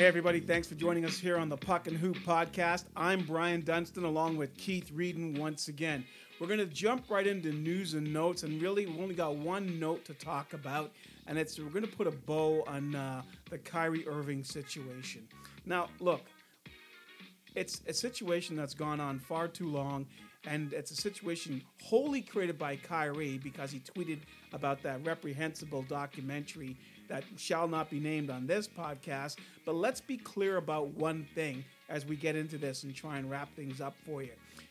Hey, everybody. Thanks for joining us here on the Puck and Hoop podcast. I'm Brian Dunston along with Keith Reedon once again. We're going to jump right into news and notes, and really we've only got one note to talk about, and we're going to put a bow on the Kyrie Irving situation. Now, look, it's a situation that's gone on far too long, and it's a situation wholly created by Kyrie because he tweeted about that reprehensible documentary that shall not be named on this podcast. But let's be clear about one thing as we get into this and try and wrap things up for you.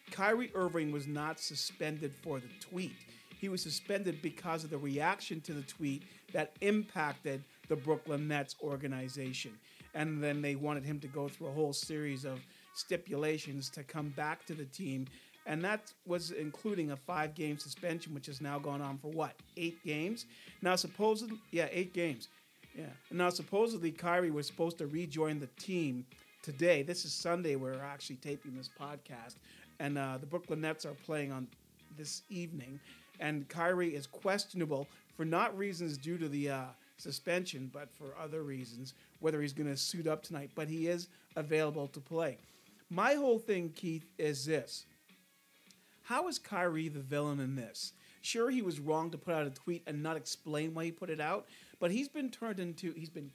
Kyrie Irving was not suspended for the tweet. He was suspended because of the reaction to the tweet that impacted the Brooklyn Nets organization. And then they wanted him to go through a whole series of stipulations to come back to the team. And that was including a 5-game suspension, which has now gone on for what, 8 games? Now, supposedly, 8 games. Yeah. Now, supposedly, Kyrie was supposed to rejoin the team today. This is Sunday. We're actually taping this podcast. And the Brooklyn Nets are playing on this evening. And Kyrie is questionable for not reasons due to the suspension, but for other reasons, whether he's going to suit up tonight. But he is available to play. My whole thing, Keith, is this. How is Kyrie the villain in this? Sure, he was wrong to put out a tweet and not explain why he put it out, but he's been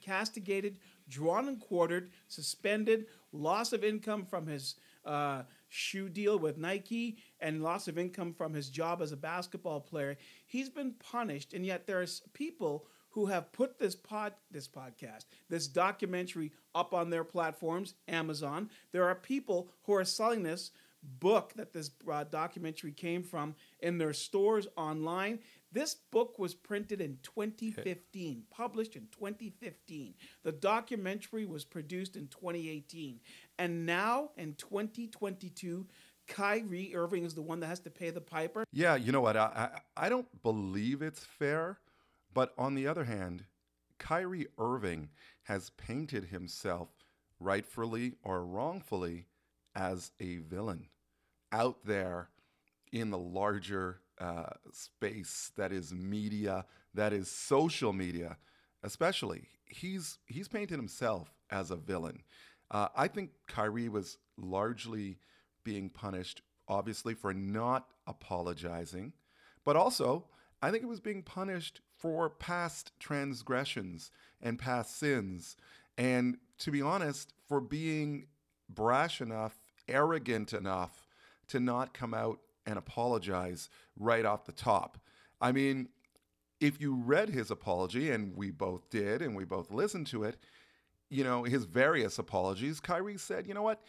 castigated, drawn and quartered, suspended, loss of income from his shoe deal with Nike, and loss of income from his job as a basketball player. He's been punished, and yet there are people who have put this documentary up on their platforms, Amazon. There are people who are selling this book that this documentary came from in their stores online. This book was printed in 2015, published in 2015. The documentary was produced in 2018. And now in 2022, Kyrie Irving is the one that has to pay the piper. Yeah, you know what? I don't believe it's fair. But on the other hand, Kyrie Irving has painted himself rightfully or wrongfully as a villain out there in the larger space that is media, that is social media, especially. He's painted himself as a villain. I think Kyrie was largely being punished, obviously, for not apologizing, but also I think it was being punished for past transgressions and past sins, and to be honest, for being brash enough, arrogant enough to not come out and apologize right off the top. I mean, if you read his apology, and we both did, and we both listened to it, you know, his various apologies, Kyrie said, you know what,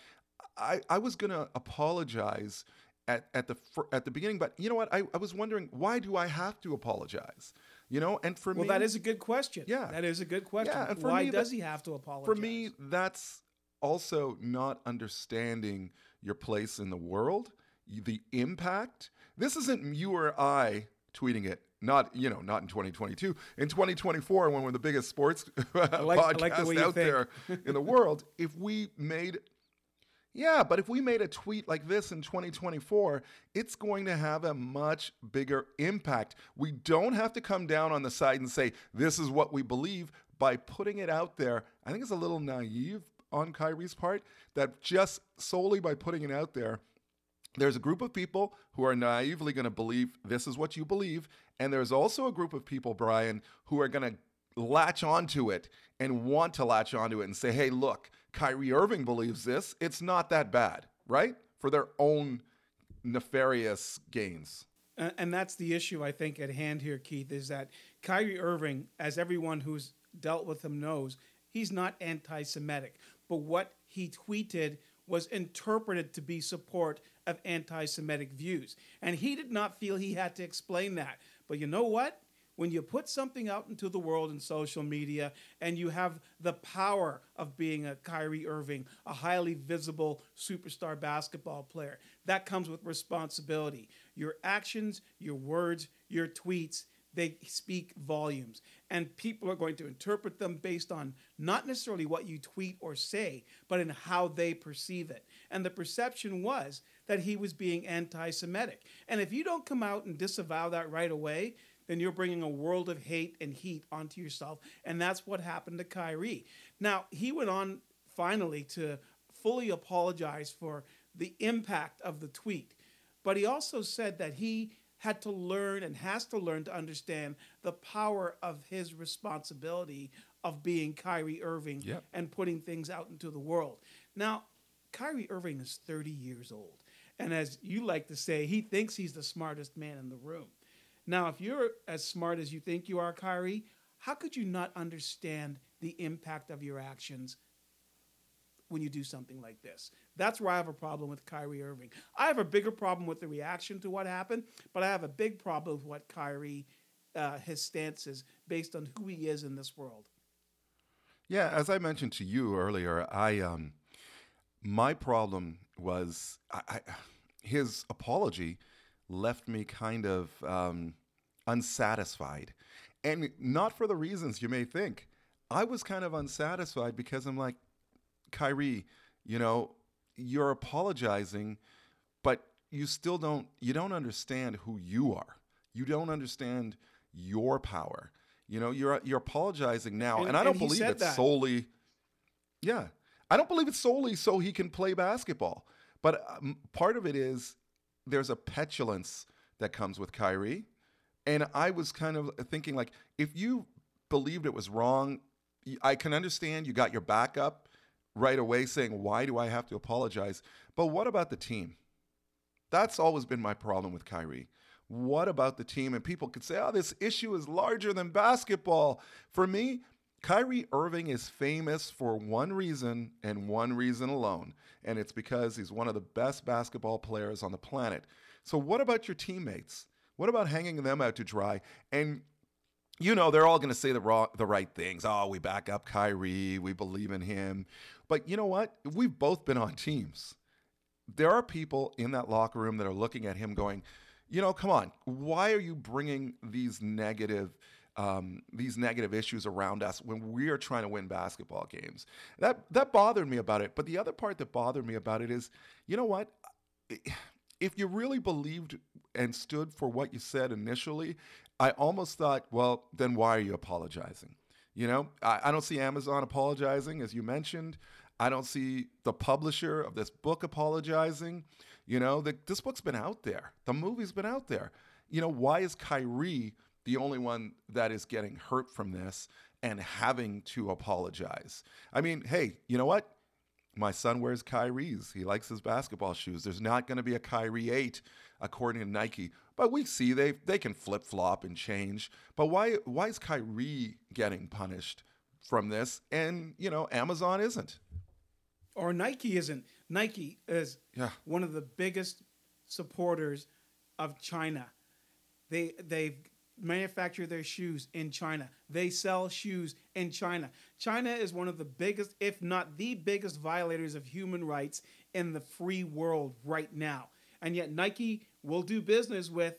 I was going to apologize at the beginning, but you know what, I was wondering, why do I have to apologize? You know, and for me... Well, that is a good question. Yeah. That is a good question. Yeah, why does he have to apologize? For me, that's also not understanding your place in the world, the impact. This isn't you or I tweeting it, not in 2022. In 2024, when we're the biggest sports podcast out there in the world, if we made a tweet like this in 2024, it's going to have a much bigger impact. We don't have to come down on the side and say, this is what we believe. By putting it out there, I think it's a little naive on Kyrie's part, that just solely by putting it out there, there's a group of people who are naively going to believe this is what you believe, and there's also a group of people, Brian, who are going to latch onto it and want to latch onto it and say, hey, look, Kyrie Irving believes this. It's not that bad, right? For their own nefarious gains. And that's the issue, I think, at hand here, Keith, is that Kyrie Irving, as everyone who's dealt with him knows, he's not anti-Semitic. But what he tweeted was interpreted to be support of anti-Semitic views. And he did not feel he had to explain that. But you know what? When you put something out into the world in social media and you have the power of being a Kyrie Irving, a highly visible superstar basketball player, that comes with responsibility. Your actions, your words, your tweets, they speak volumes, and people are going to interpret them based on not necessarily what you tweet or say, but in how they perceive it. And the perception was that he was being anti-Semitic. And if you don't come out and disavow that right away, then you're bringing a world of hate and heat onto yourself. And that's what happened to Kyrie. Now, he went on finally to fully apologize for the impact of the tweet. But he also said that he had to learn and has to learn to understand the power of his responsibility of being Kyrie Irving and putting things out into the world. Now, Kyrie Irving is 30 years old. And as you like to say, he thinks he's the smartest man in the room. Now, if you're as smart as you think you are, Kyrie, how could you not understand the impact of your actions when you do something like this? That's where I have a problem with Kyrie Irving. I have a bigger problem with the reaction to what happened, but I have a big problem with what Kyrie, his stance is based on who he is in this world. Yeah, as I mentioned to you earlier, my problem was his apology left me kind of unsatisfied. And not for the reasons you may think. I was kind of unsatisfied because I'm like, Kyrie, you know, you're apologizing, but you don't understand who you are. You don't understand your power. You know, you're apologizing now. And I don't believe it's solely. Yeah. I don't believe it's solely so he can play basketball. But part of it is there's a petulance that comes with Kyrie. And I was kind of thinking, like, if you believed it was wrong, I can understand you got your back up right away saying, why do I have to apologize? But what about the team? That's always been my problem with Kyrie. What about the team? And people could say, oh, this issue is larger than basketball. For me, Kyrie Irving is famous for one reason and one reason alone. And it's because he's one of the best basketball players on the planet. So what about your teammates? What about hanging them out to dry? And, you know, they're all going to say the right things. Oh, we back up Kyrie. We believe in him. But you know what? We've both been on teams. There are people in that locker room that are looking at him going, you know, come on. Why are you bringing these negative issues around us when we are trying to win basketball games? That bothered me about it. But the other part that bothered me about it is, you know what? If you really believed and stood for what you said initially, I almost thought, well, then why are you apologizing? You know, I don't see Amazon apologizing, as you mentioned. I don't see the publisher of this book apologizing. You know, this book's been out there. The movie's been out there. You know, why is Kyrie the only one that is getting hurt from this and having to apologize? I mean, hey, you know what? My son wears Kyrie's. He likes his basketball shoes. There's not going to be a Kyrie 8, according to Nike. But we see they can flip-flop and change. But why is Kyrie getting punished from this? And, you know, Amazon isn't. Or Nike isn't. Nike is one of the biggest supporters of China. They manufacture their shoes in China. They sell shoes in China. China is one of the biggest, if not the biggest, violators of human rights in the free world right now. And yet Nike will do business with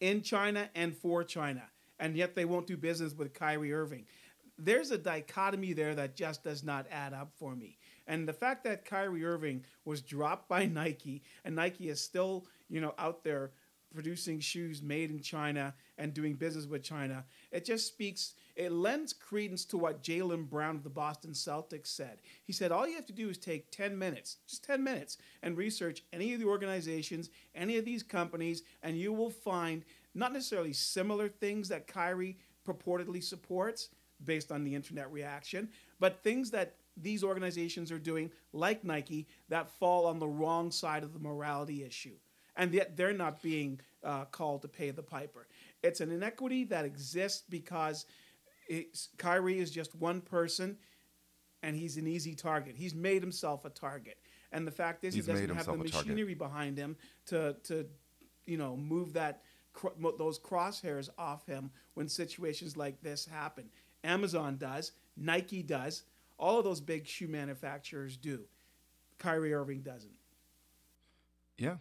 in China and for China. And yet they won't do business with Kyrie Irving. There's a dichotomy there that just does not add up for me. And the fact that Kyrie Irving was dropped by Nike, and Nike is still, you know, out there producing shoes made in China and doing business with China, it just speaks, it lends credence to what Jaylen Brown of the Boston Celtics said. He said, all you have to do is take 10 minutes, just 10 minutes, and research any of the organizations, any of these companies, and you will find not necessarily similar things that Kyrie purportedly supports based on the internet reaction, but things that these organizations are doing, like Nike, that fall on the wrong side of the morality issue. And yet they're not being called to pay the piper. It's an inequity that exists because Kyrie is just one person and he's an easy target. He's made himself a target. And the fact is he doesn't have the machinery behind him to you know, move those crosshairs off him when situations like this happen. Amazon does. Nike does. All of those big shoe manufacturers do. Kyrie Irving doesn't. Yeah.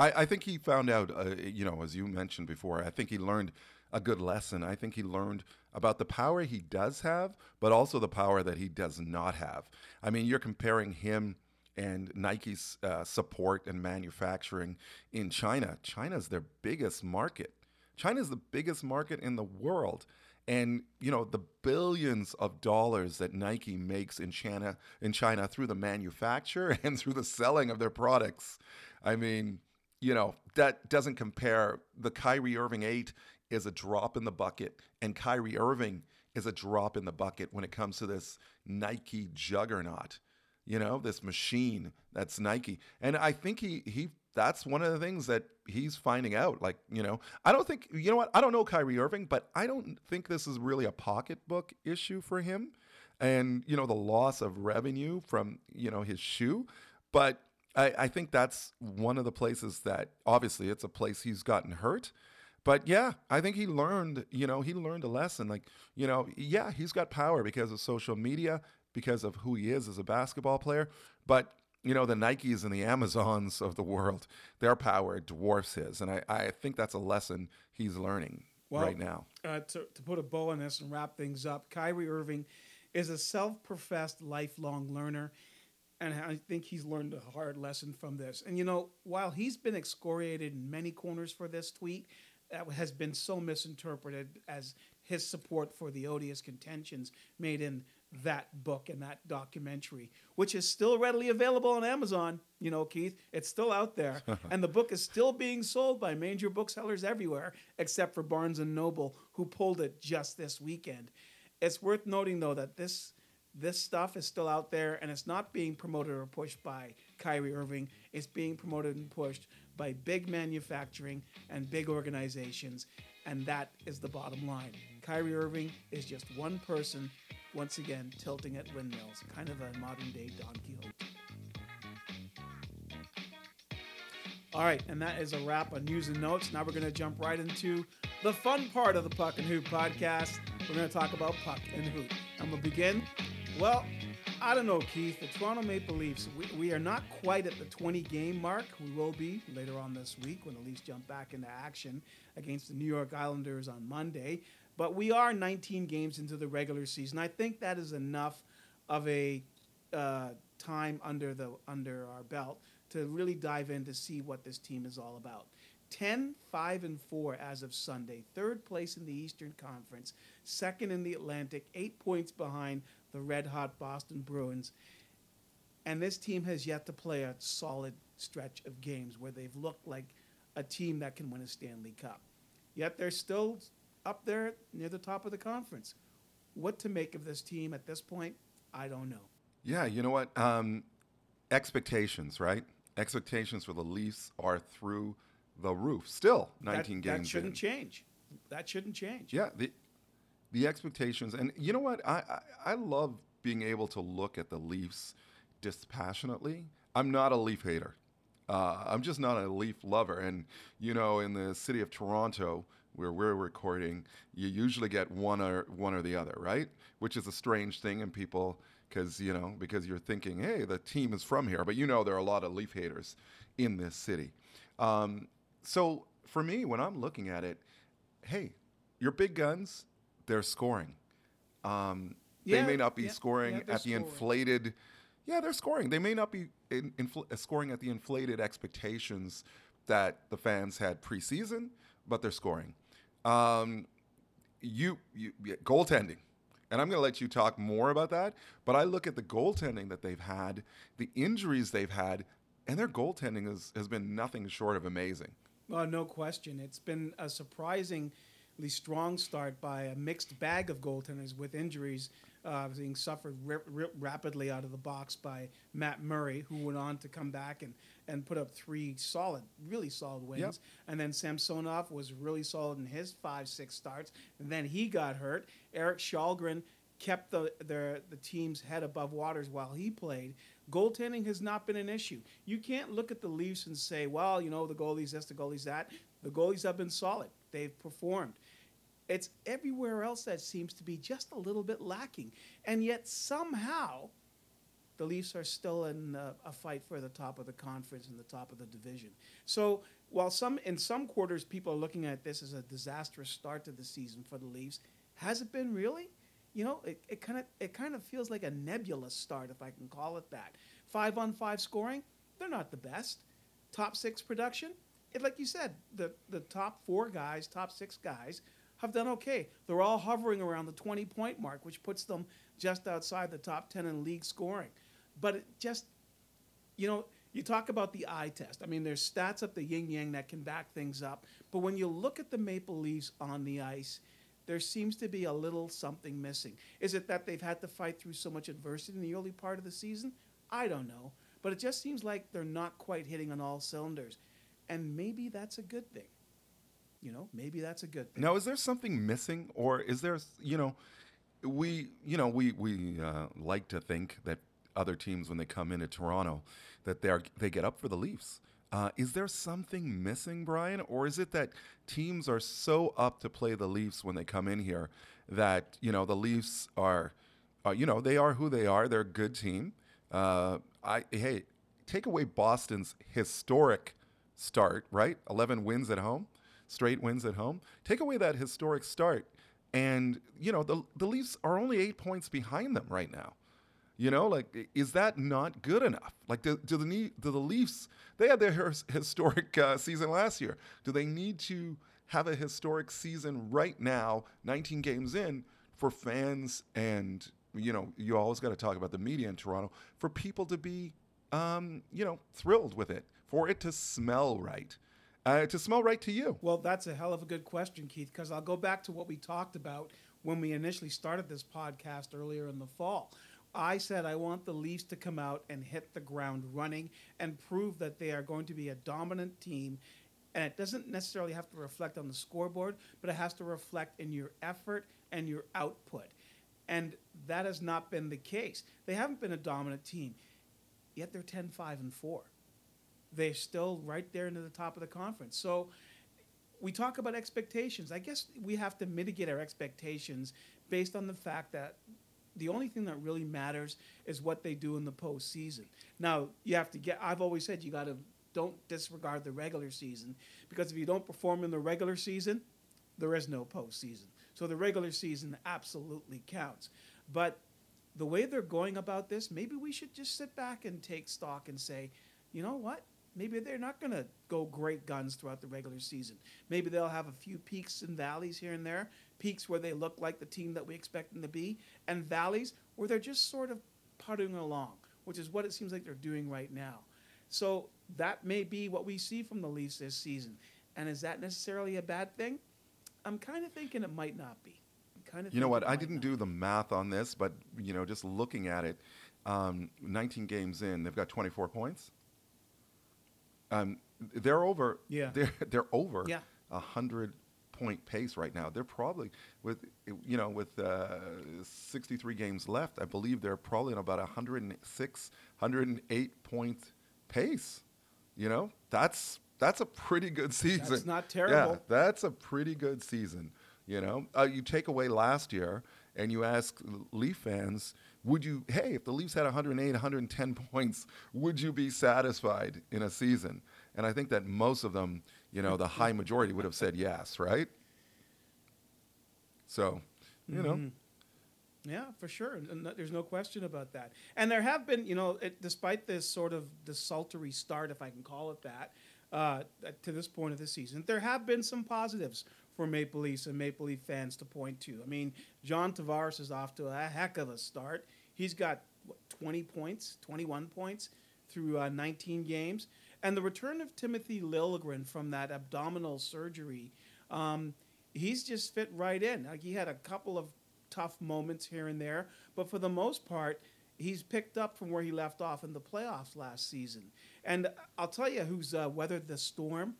I think he found out, you know, as you mentioned before, I think he learned a good lesson. I think he learned about the power he does have, but also the power that he does not have. I mean, you're comparing him and Nike's support and manufacturing in China. China's their biggest market. China's the biggest market in the world. And, you know, the billions of dollars that Nike makes in China through the manufacture and through the selling of their products. I mean, you know, that doesn't compare. The Kyrie Irving 8 is a drop in the bucket, and Kyrie Irving is a drop in the bucket when it comes to this Nike juggernaut, you know, this machine that's Nike. And I think he that's one of the things that he's finding out. Like, you know, I don't think, you know what? I don't know Kyrie Irving, but I don't think this is really a pocketbook issue for him. And, you know, the loss of revenue from, you know, his shoe. But I think that's one of the places that, obviously, it's a place he's gotten hurt. But yeah, I think he learned a lesson. Like, you know, yeah, he's got power because of social media, because of who he is as a basketball player. But, you know, the Nikes and the Amazons of the world, their power dwarfs his. And I think that's a lesson he's learning right now. To put a bow on this and wrap things up, Kyrie Irving is a self-professed lifelong learner. And I think he's learned a hard lesson from this. And, you know, while he's been excoriated in many corners for this tweet, that has been so misinterpreted as his support for the odious contentions made in that book and that documentary, which is still readily available on Amazon. You know, Keith, it's still out there. And the book is still being sold by major booksellers everywhere, except for Barnes & Noble, who pulled it just this weekend. It's worth noting, though, that this stuff is still out there, and it's not being promoted or pushed by Kyrie Irving. It's being promoted and pushed by big manufacturing and big organizations, and that is the bottom line. Kyrie Irving is just one person, once again, tilting at windmills, kind of a modern-day Don Quixote. All right, and that is a wrap on news and notes. Now we're going to jump right into the fun part of the Puck and Hoop podcast. We're going to talk about Puck and Hoop. I'm going to begin. Well, I don't know, Keith. The Toronto Maple Leafs, we are not quite at the 20-game mark. We will be later on this week when the Leafs jump back into action against the New York Islanders on Monday. But we are 19 games into the regular season. I think that is enough of a time under our belt to really dive in to see what this team is all about. 10-5-4 as of Sunday, third place in the Eastern Conference, second in the Atlantic, 8 points behind the red-hot Boston Bruins. And this team has yet to play a solid stretch of games where they've looked like a team that can win a Stanley Cup. Yet they're still up there near the top of the conference. What to make of this team at this point, I don't know. Yeah, you know what? Expectations, right? Expectations for the Leafs are through the roof. Still 19 games in. That shouldn't change. Yeah, the expectations. And you know what? I love being able to look at the Leafs dispassionately. I'm not a Leaf hater. I'm just not a Leaf lover. And, you know, in the city of Toronto, where we're recording, you usually get one or the other, right? Which is a strange thing, and people, because you're thinking, hey, the team is from here. But, you know, there are a lot of Leaf haters in this city. So for me, when I'm looking at it, hey, your big guns, they're scoring. They're scoring. They may not be scoring at the inflated expectations that the fans had preseason, but they're scoring. Goaltending. And I'm going to let you talk more about that. But I look at the goaltending that they've had, the injuries they've had, and their goaltending has been nothing short of amazing. Well, no question. It's been a surprisingly strong start by a mixed bag of goaltenders with injuries being suffered rapidly out of the box by Matt Murray, who went on to come back and put up three really solid wins. Yep. And then Samsonov was really solid in his 5-6 starts. And then he got hurt. Eric Schalgren kept the team's head above waters while he played. Goaltending has not been an issue. You can't look at the Leafs and say, well, you know, the goalie's this, the goalie's that. The goalies have been solid. They've performed. It's everywhere else that seems to be just a little bit lacking. And yet somehow the Leafs are still in a fight for the top of the conference and the top of the division. So while in some quarters people are looking at this as a disastrous start to the season for the Leafs, has it been really? You know, it kind of feels like a nebulous start, if I can call it that. 5-on-5 scoring, they're not the best. Top six production, like you said, the top 4 guys, top 6 guys have done okay. They're all hovering around the 20-point mark, which puts them just outside the top 10 in league scoring. But it just, you know, you talk about the eye test. I mean, there's stats up the yin-yang that can back things up. But when you look at the Maple Leafs on the ice, there seems to be a little something missing. Is it that they've had to fight through so much adversity in the early part of the season? I don't know. But it just seems like they're not quite hitting on all cylinders. And maybe that's a good thing. You know, maybe that's a good thing. Now, is there something missing? Or is there, we like to think that other teams, when they come into Toronto, that they get up for the Leafs. Is there something missing, Brian? Or is it that teams are so up to play the Leafs when they come in here that, you know, the Leafs are, they are who they are. They're a good team. Hey, take away Boston's historic start, right? 11 wins at home, straight wins at home. Take away that historic start. And, you know, the Leafs are only 8 points behind them right now. You know, like, is that not good enough? Like, do the Leafs, they had their historic season last year. Do they need to have a historic season right now, 19 games in, for fans and, you know, you always got to talk about the media in Toronto, for people to be, thrilled with it, for it to smell right to you? Well, that's a hell of a good question, Keith, because I'll go back to what we talked about when we initially started this podcast earlier in the fall. I said I want the Leafs to come out and hit the ground running and prove that they are going to be a dominant team. And it doesn't necessarily have to reflect on the scoreboard, but it has to reflect in your effort and your output. And that has not been the case. They haven't been a dominant team, yet they're 10-5-4. They're still right there into the top of the conference. So we talk about expectations. I guess we have to mitigate our expectations based on the fact that the only thing that really matters is what they do in the postseason. Now, I've always said don't disregard the regular season, because if you don't perform in the regular season, there is no postseason. So the regular season absolutely counts. But the way they're going about this, maybe we should just sit back and take stock and say, you know what? Maybe they're not going to go great guns throughout the regular season. Maybe they'll have a few peaks and valleys here and there, peaks where they look like the team that we expect them to be, and valleys where they're just sort of putting along, which is what it seems like they're doing right now. So that may be what we see from the Leafs this season. And is that necessarily a bad thing? I'm kind of thinking it might not be. You know what? I didn't do the math on this, but, you know, just looking at it, 19 games in, they've got 24 points. They're over 100-point pace right now. They're probably with 63 games left, I believe they're probably in about 106, 108 point pace. You know, that's a pretty good season. That's not terrible. Yeah, that's a pretty good season. You know, you take away last year and you ask Leaf fans, if the Leafs had 108, 110 points, would you be satisfied in a season? And I think that most of them, you know, the high majority would have said yes, right? So, you know. Yeah, for sure. And there's no question about that. And there have been, despite this sort of desultory start, if I can call it that, to this point of the season, there have been some positives for Maple Leafs and Maple Leaf fans to point to. I mean, John Tavares is off to a heck of a start. He's got 21 points through 19 games. And the return of Timothy Liljegren from that abdominal surgery, he's just fit right in. Like, he had a couple of tough moments here and there, but for the most part, he's picked up from where he left off in the playoffs last season. And I'll tell you who's weathered the storm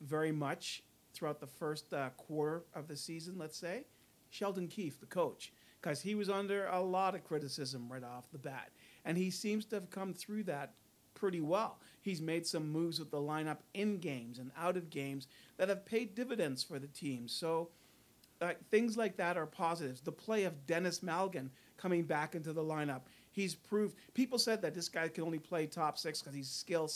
very much throughout the first quarter of the season, let's say, Sheldon Keefe, the coach, because he was under a lot of criticism right off the bat. And he seems to have come through that pretty well. He's made some moves with the lineup in games and out of games that have paid dividends for the team. So things like that are positives. The play of Dennis Malgin coming back into the lineup. He's proved. People said that this guy can only play top six because he's skill.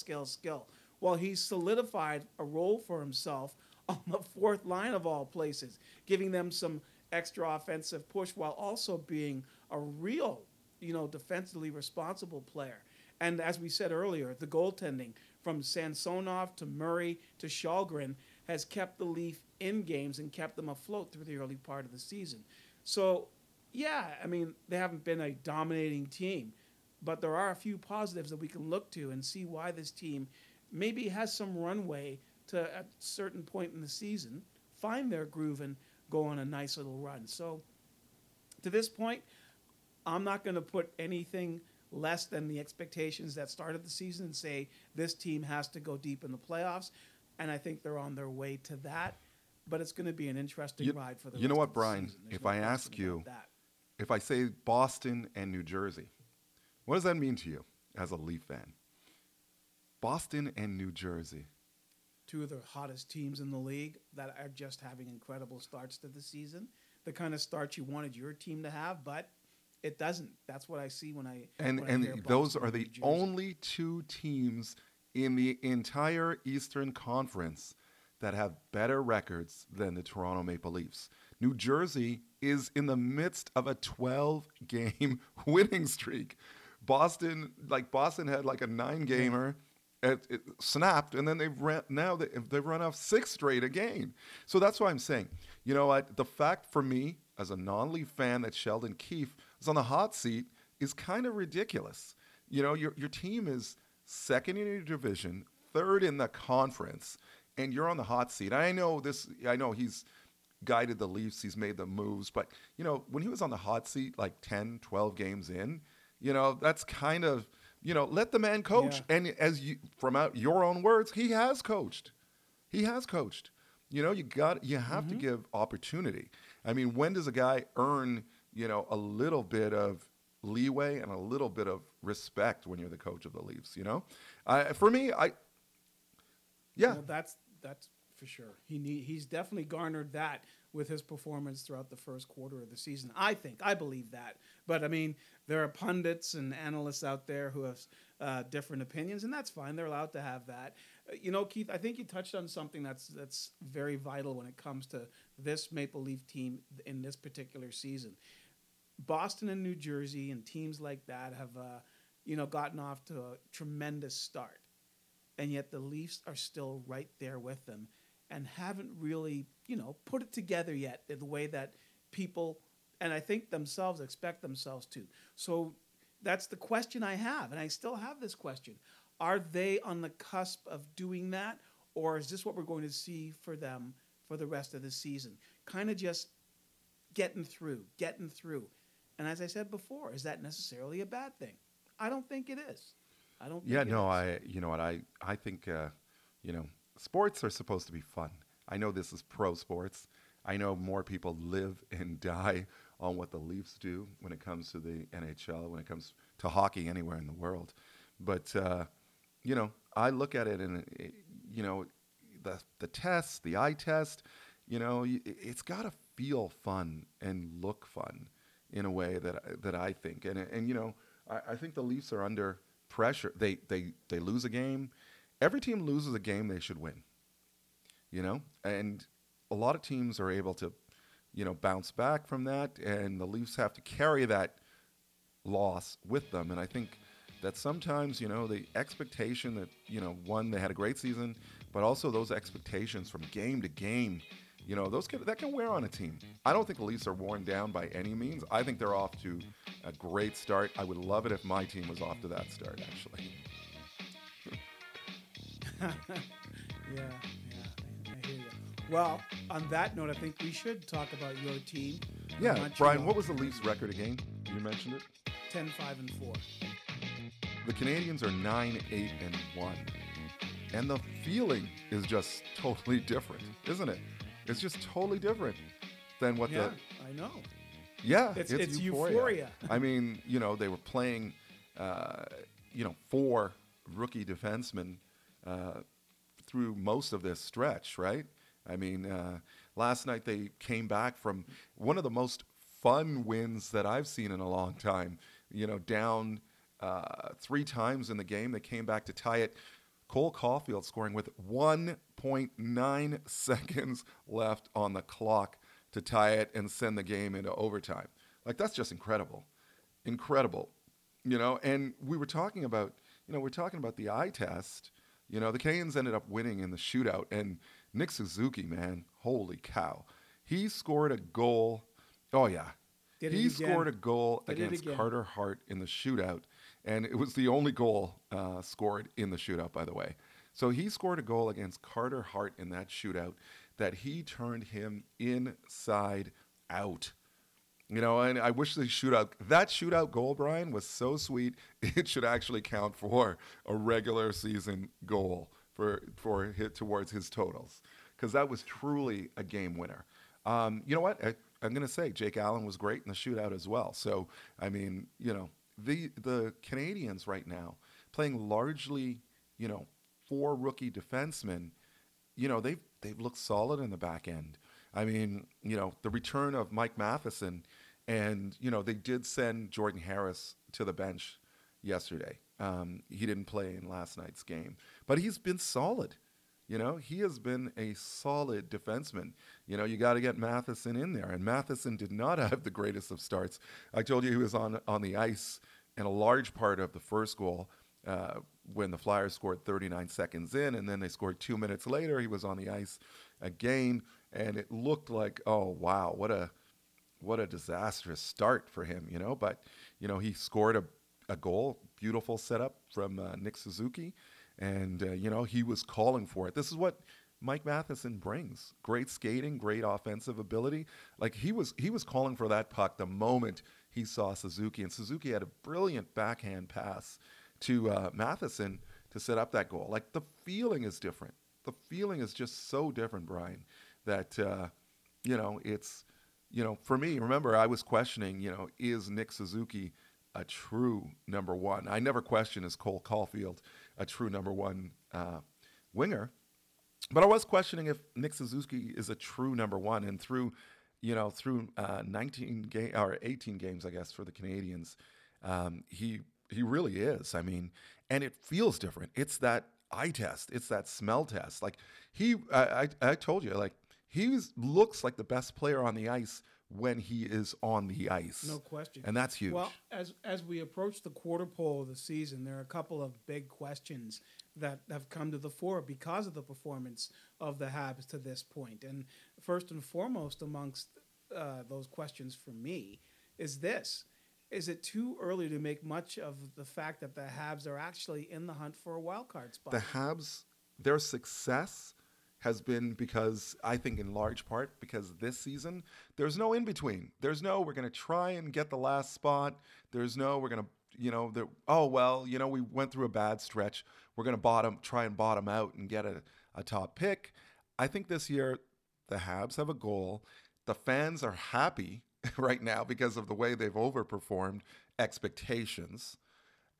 Well, he's solidified a role for himself on the fourth line of all places, giving them some extra offensive push while also being a real, defensively responsible player. And as we said earlier, the goaltending from Samsonov to Murray to Shalgren has kept the Leaf end games and kept them afloat through the early part of the season. So, yeah, I mean, they haven't been a dominating team, but there are a few positives that we can look to and see why this team maybe has some runway to, at a certain point in the season, find their groove and go on a nice little run. So to this point, I'm not going to put anything less than the expectations that started the season and say this team has to go deep in the playoffs, and I think they're on their way to that. But it's going to be an interesting ride for the rest of the season. You know what, Brian? If I ask you, if I say Boston and New Jersey, what does that mean to you as a Leaf fan? Boston and New Jersey. Two of the hottest teams in the league that are just having incredible starts to the season. The kind of start you wanted your team to have, but it doesn't. That's what I see when I hear those are the only two teams in the entire Eastern Conference that have better records than the Toronto Maple Leafs. New Jersey is in the midst of a 12-game winning streak. Boston had like a 9-gamer. It snapped, and then they've run off 6 straight again. So that's why I'm saying, you know what, the fact for me as a non-Leaf fan that Sheldon Keefe is on the hot seat is kind of ridiculous. You know, your team is second in your division, third in the conference, and you're on the hot seat. I know this. I know he's guided the Leafs. He's made the moves. But, you know, when he was on the hot seat like 10, 12 games in, you know, that's kind of, you know, let the man coach. Yeah. And as you, from out your own words, he has coached. You know, you have to give opportunity. I mean, when does a guy earn, you know, a little bit of leeway and a little bit of respect when you're the coach of the Leafs? You know, for me, well, that's for sure. He's definitely garnered that with his performance throughout the first quarter of the season. I believe that. But, I mean, there are pundits and analysts out there who have different opinions, and that's fine. They're allowed to have that. You know, Keith, I think you touched on something that's very vital when it comes to this Maple Leaf team in this particular season. Boston and New Jersey and teams like that have, gotten off to a tremendous start, and yet the Leafs are still right there with them and haven't really, put it together yet in the way that people, and I think themselves, expect themselves to. So that's the question I have, and I still have this question. Are they on the cusp of doing that, or is this what we're going to see for them for the rest of the season? Kind of just getting through. And as I said before, is that necessarily a bad thing? I don't think it is. I think, sports are supposed to be fun. I know this is pro sports. I know more people live and die on what the Leafs do when it comes to the NHL, when it comes to hockey anywhere in the world. But, I look at it and, the test, the eye test, it's got to feel fun and look fun in a way that I think. And I think the Leafs are under pressure. They lose a game. Every team loses a game they should win, and a lot of teams are able to, bounce back from that, and the Leafs have to carry that loss with them. And I think that sometimes, the expectation that, one, they had a great season, but also those expectations from game to game, that can wear on a team. I don't think the Leafs are worn down by any means. I think they're off to a great start. I would love it if my team was off to that start, actually. Yeah, I hear you. Well, on that note, I think we should talk about your team. Yeah, Brian, what was the Leafs' record again? You mentioned it. 10-5-4. The Canadiens are 9-8-1, and the feeling is just totally different, isn't it? It's just totally different than what I know. Yeah, it's euphoria. I mean, they were playing, 4 rookie defensemen through most of this stretch, right? I mean, last night they came back from one of the most fun wins that I've seen in a long time. Down 3 times in the game, they came back to tie it. Cole Caulfield scoring with 1.9 seconds left on the clock to tie it and send the game into overtime. Like, that's just incredible. Incredible. And we were talking about, the eye test. The Canadiens ended up winning in the shootout, and Nick Suzuki, man, Holy cow. He scored a goal. Oh, yeah. He scored a goal against Carter Hart in the shootout, and it was the only goal scored in the shootout, by the way. So he scored a goal against Carter Hart in that shootout that he turned him inside out. You know, and I wish that shootout goal, Brian, was so sweet. It should actually count for a regular season goal for hit towards his totals, because that was truly a game winner. You know what? I'm going to say Jake Allen was great in the shootout as well. So, I mean, you know, the Canadiens right now playing largely, you know, four rookie defensemen, you know, they've looked solid in the back end. I mean, you know, the return of Mike Matheson, and, you know, they did send Jordan Harris to the bench yesterday. He didn't play in last night's game, but he's been solid. You know, he has been a solid defenseman. You know, you got to get Matheson in there, and Matheson did not have the greatest of starts. I told you he was on the ice in a large part of the first goal when the Flyers scored 39 seconds in, and then they scored 2 minutes later. He was on the ice again, and it looked like, oh, wow, what a disastrous start for him, you know. But, you know, he scored a goal, beautiful setup from Nick Suzuki. And, you know, he was calling for it. This is what Mike Matheson brings. Great skating, great offensive ability. Like, he was calling for that puck the moment he saw Suzuki. And Suzuki had a brilliant backhand pass to Matheson to set up that goal. Like, the feeling is different. The feeling is just so different, Brian, that, you know, it's, you know, for me, remember, I was questioning, you know, is Nick Suzuki a true number one? I never question, is Cole Caulfield a true number one winger? But I was questioning if Nick Suzuki is a true number one. And through, you know, through 18 games, I guess, for the Canadiens, he really is. I mean, and it feels different. It's that eye test. It's that smell test. Like I told you, like he looks like the best player on the ice when he is on the ice. No question. And that's huge. Well, as we approach the quarter pole of the season, there are a couple of big questions that have come to the fore because of the performance of the Habs to this point. And first and foremost amongst those questions for me is this. Is it too early to make much of the fact that the Habs are actually in the hunt for a wild card spot? The Habs, their success has been because, I think in large part, because this season, there's no in-between. There's no, we're going to try and get the last spot. There's no, we're going to, you know, oh, well, you know, we went through a bad stretch. We're going to try and bottom out and get a top pick. I think this year, the Habs have a goal. The fans are happy right now because of the way they've overperformed expectations.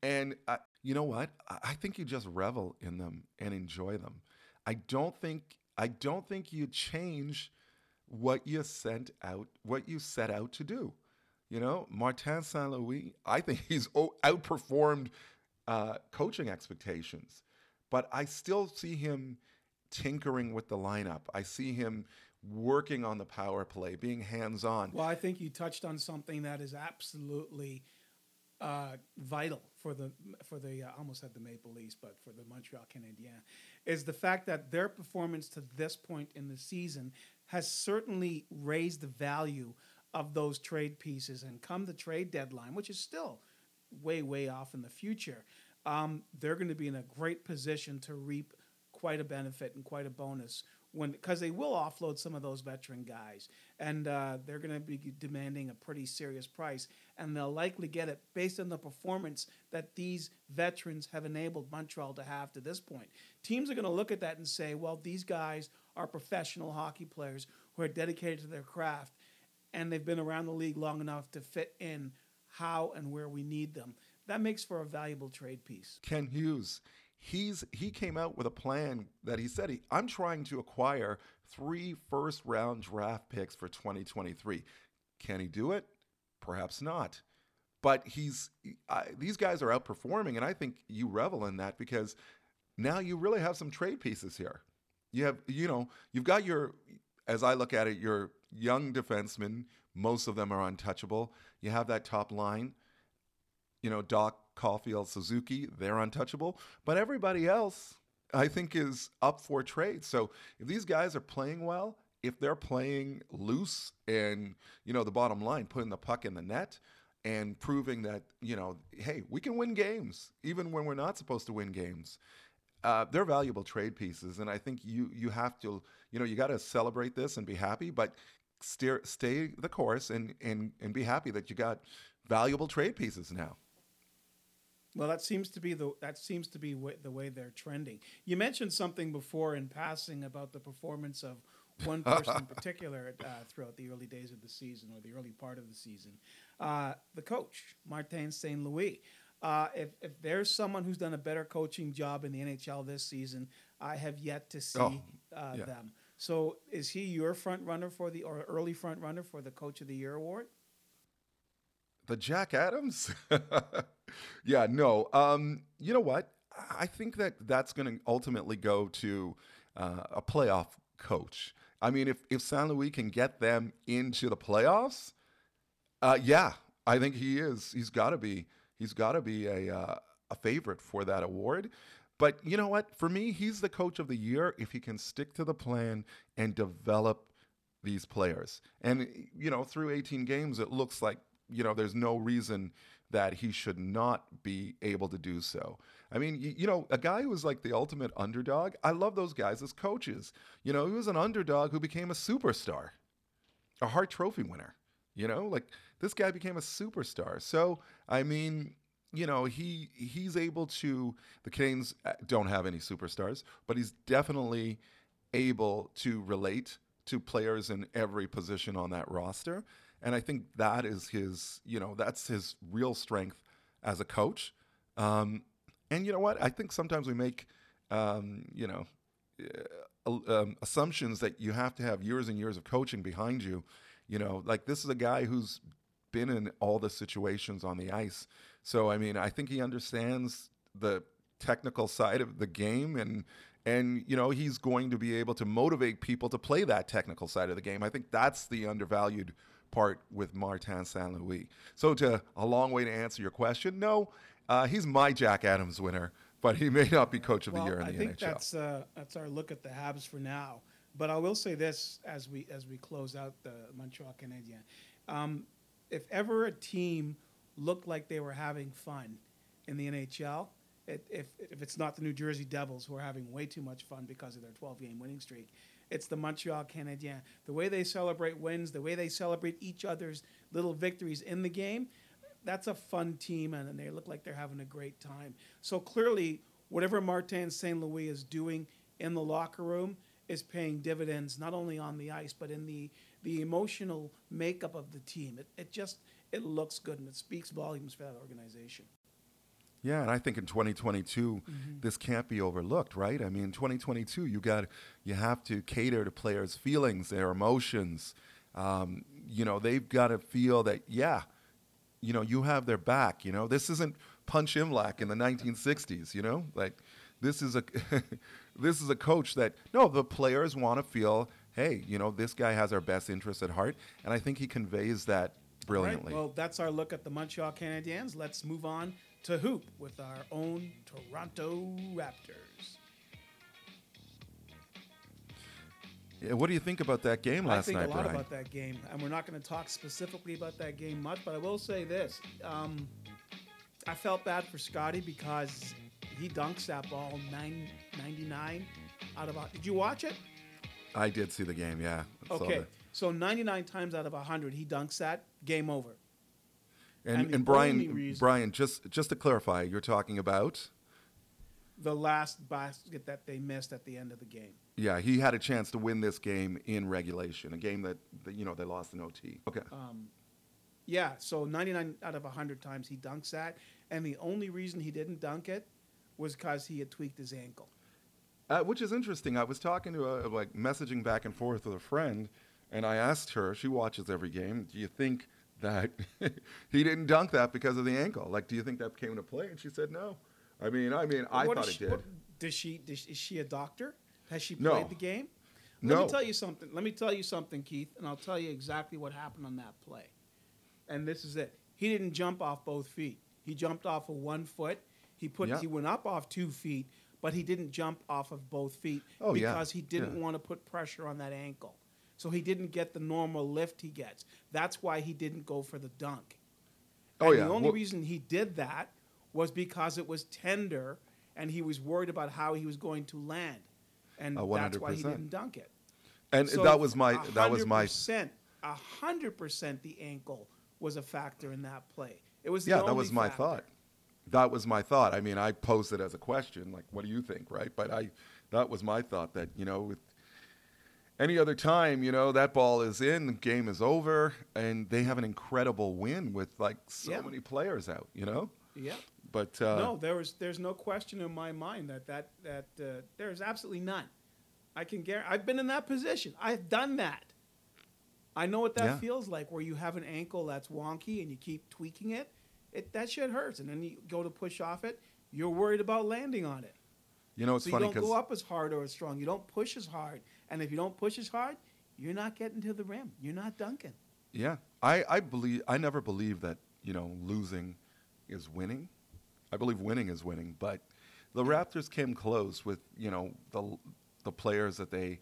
And you know what? I think you just revel in them and enjoy them. I don't think you change what you set out to do. You know, Martin St-Louis, I think he's outperformed coaching expectations, but I still see him tinkering with the lineup. I see him working on the power play, being hands-on. Well, I think you touched on something that is absolutely vital for the I almost had the Maple Leafs, but for the Montreal Canadiens, is the fact that their performance to this point in the season has certainly raised the value of those trade pieces. And come the trade deadline, which is still way, way off in the future, they're going to be in a great position to reap quite a benefit and quite a bonus because they will offload some of those veteran guys, and they're going to be demanding a pretty serious price, and they'll likely get it based on the performance that these veterans have enabled Montreal to have to this point. Teams are going to look at that and say, well, these guys are professional hockey players who are dedicated to their craft, and they've been around the league long enough to fit in how and where we need them. That makes for a valuable trade piece. Ken Hughes, He came out with a plan that he said, I'm trying to acquire 3 first-round draft picks for 2023. Can he do it? Perhaps not. But these guys are outperforming, and I think you revel in that because now you really have some trade pieces here. You have, you know, you've got your, as I look at it, your young defensemen. Most of them are untouchable. You have that top line, you know, Doc, Caulfield, Suzuki, they're untouchable. But everybody else, I think, is up for trade. So if these guys are playing well, if they're playing loose and, you know, the bottom line, putting the puck in the net and proving that, you know, hey, we can win games even when we're not supposed to win games. They're valuable trade pieces, and I think you have to, you know, you got to celebrate this and be happy, but stay the course and be happy that you got valuable trade pieces now. Well, that seems to be the way they're trending. You mentioned something before in passing about the performance of one person in particular throughout the early days of the season, or the early part of the season, the coach, Martin St-Louis. If there's someone who's done a better coaching job in the NHL this season, I have yet to see them. So is he your front runner for the, or early front runner for the Coach of the Year award? The Jack Adams? Yeah, no. You know what? I think that's going to ultimately go to a playoff coach. I mean, if St. Louis can get them into the playoffs, I think he is. He's got to be a favorite for that award. But you know what? For me, he's the Coach of the Year if he can stick to the plan and develop these players. And, you know, through 18 games, it looks like, you know, there's no reason that he should not be able to do so. I mean, you know, a guy who was like the ultimate underdog, I love those guys as coaches. You know, he was an underdog who became a superstar, a Hart Trophy winner. You know, like this guy became a superstar. So, I mean, you know, he's able to, the Canes don't have any superstars, but he's definitely able to relate to players in every position on that roster. And I think that is his, you know, that's his real strength as a coach. And you know what? I think sometimes we make, you know, assumptions that you have to have years and years of coaching behind you. You know, like this is a guy who's been in all the situations on the ice. So, I mean, I think he understands the technical side of the game and you know, he's going to be able to motivate people to play that technical side of the game. I think that's the undervalued part with Martin St-Louis. So to a long way to answer your question, no, he's my Jack Adams winner, but he may not be Coach of the Year in the NHL. I think that's our look at the Habs for now. But I will say this as we close out the Montreal Canadiens. If ever a team looked like they were having fun in the NHL, if it's not the New Jersey Devils, who are having way too much fun because of their 12-game winning streak, it's the Montreal Canadiens. The way they celebrate wins, the way they celebrate each other's little victories in the game, that's a fun team, and they look like they're having a great time. So clearly, whatever Martin St-Louis is doing in the locker room is paying dividends, not only on the ice, but in the emotional makeup of the team. It looks good, and it speaks volumes for that organization. Yeah, and I think in 2022, this can't be overlooked, right? I mean, 2022, you have to cater to players' feelings, their emotions. You know, they've got to feel that, yeah, you know, you have their back. You know, this isn't Punch Imlach in the 1960s, you know? Like, this is a coach that, no, the players want to feel, hey, you know, this guy has our best interests at heart, and I think he conveys that brilliantly. Right, well, that's our look at the Montreal Canadiens. Let's move on to hoop with our own Toronto Raptors. Yeah, what do you think about that game last night, Brian? I think a lot about that game, and we're not going to talk specifically about that game much, but I will say this. I felt bad for Scottie because he dunks that ball 99 out of 100. Did you watch it? I did see the game, yeah. Okay, so 99 times out of 100, he dunks that, game over. And Brian, just to clarify, you're talking about? The last basket that they missed at the end of the game. Yeah, he had a chance to win this game in regulation, a game that you know, they lost in OT. Okay. Yeah, so 99 out of 100 times he dunks that, and the only reason he didn't dunk it was because he had tweaked his ankle. Which is interesting. I was talking to messaging back and forth with a friend, and I asked her, she watches every game, do you think that he didn't dunk that because of the ankle? Like, do you think that came into play? And she said no. I mean, I thought it did. Is she a doctor? Has she played the game? No. Let me tell you something, Keith, and I'll tell you exactly what happened on that play. And this is it. He didn't jump off both feet. He jumped off of 1 foot. He went up off 2 feet, but he didn't jump off of both feet because he didn't want to put pressure on that ankle. So he didn't get the normal lift he gets. That's why he didn't go for the dunk. And the only reason he did that was because it was tender and he was worried about how he was going to land. And that's why he didn't dunk it. And so that was my 100% the ankle was a factor in that play. It was the only That was my thought. I mean, I posed it as a question, like, what do you think, right? But that was my thought that, you know, with any other time, you know, that ball is in, the game is over, and they have an incredible win with, like, so many players out, you know? Yeah. But no, there's no question in my mind that there's absolutely none. I can guarantee. I've been in that position. I've done that. I know what that feels like, where you have an ankle that's wonky and you keep tweaking it. That shit hurts, and then you go to push off it. You're worried about landing on it. You know, it's funny because you don't go up as hard or as strong. You don't push as hard, and if you don't push as hard, you're not getting to the rim. You're not dunking. Yeah, I never believed that, you know, losing is winning. I believe winning is winning, but the Raptors came close with, you know, the players that they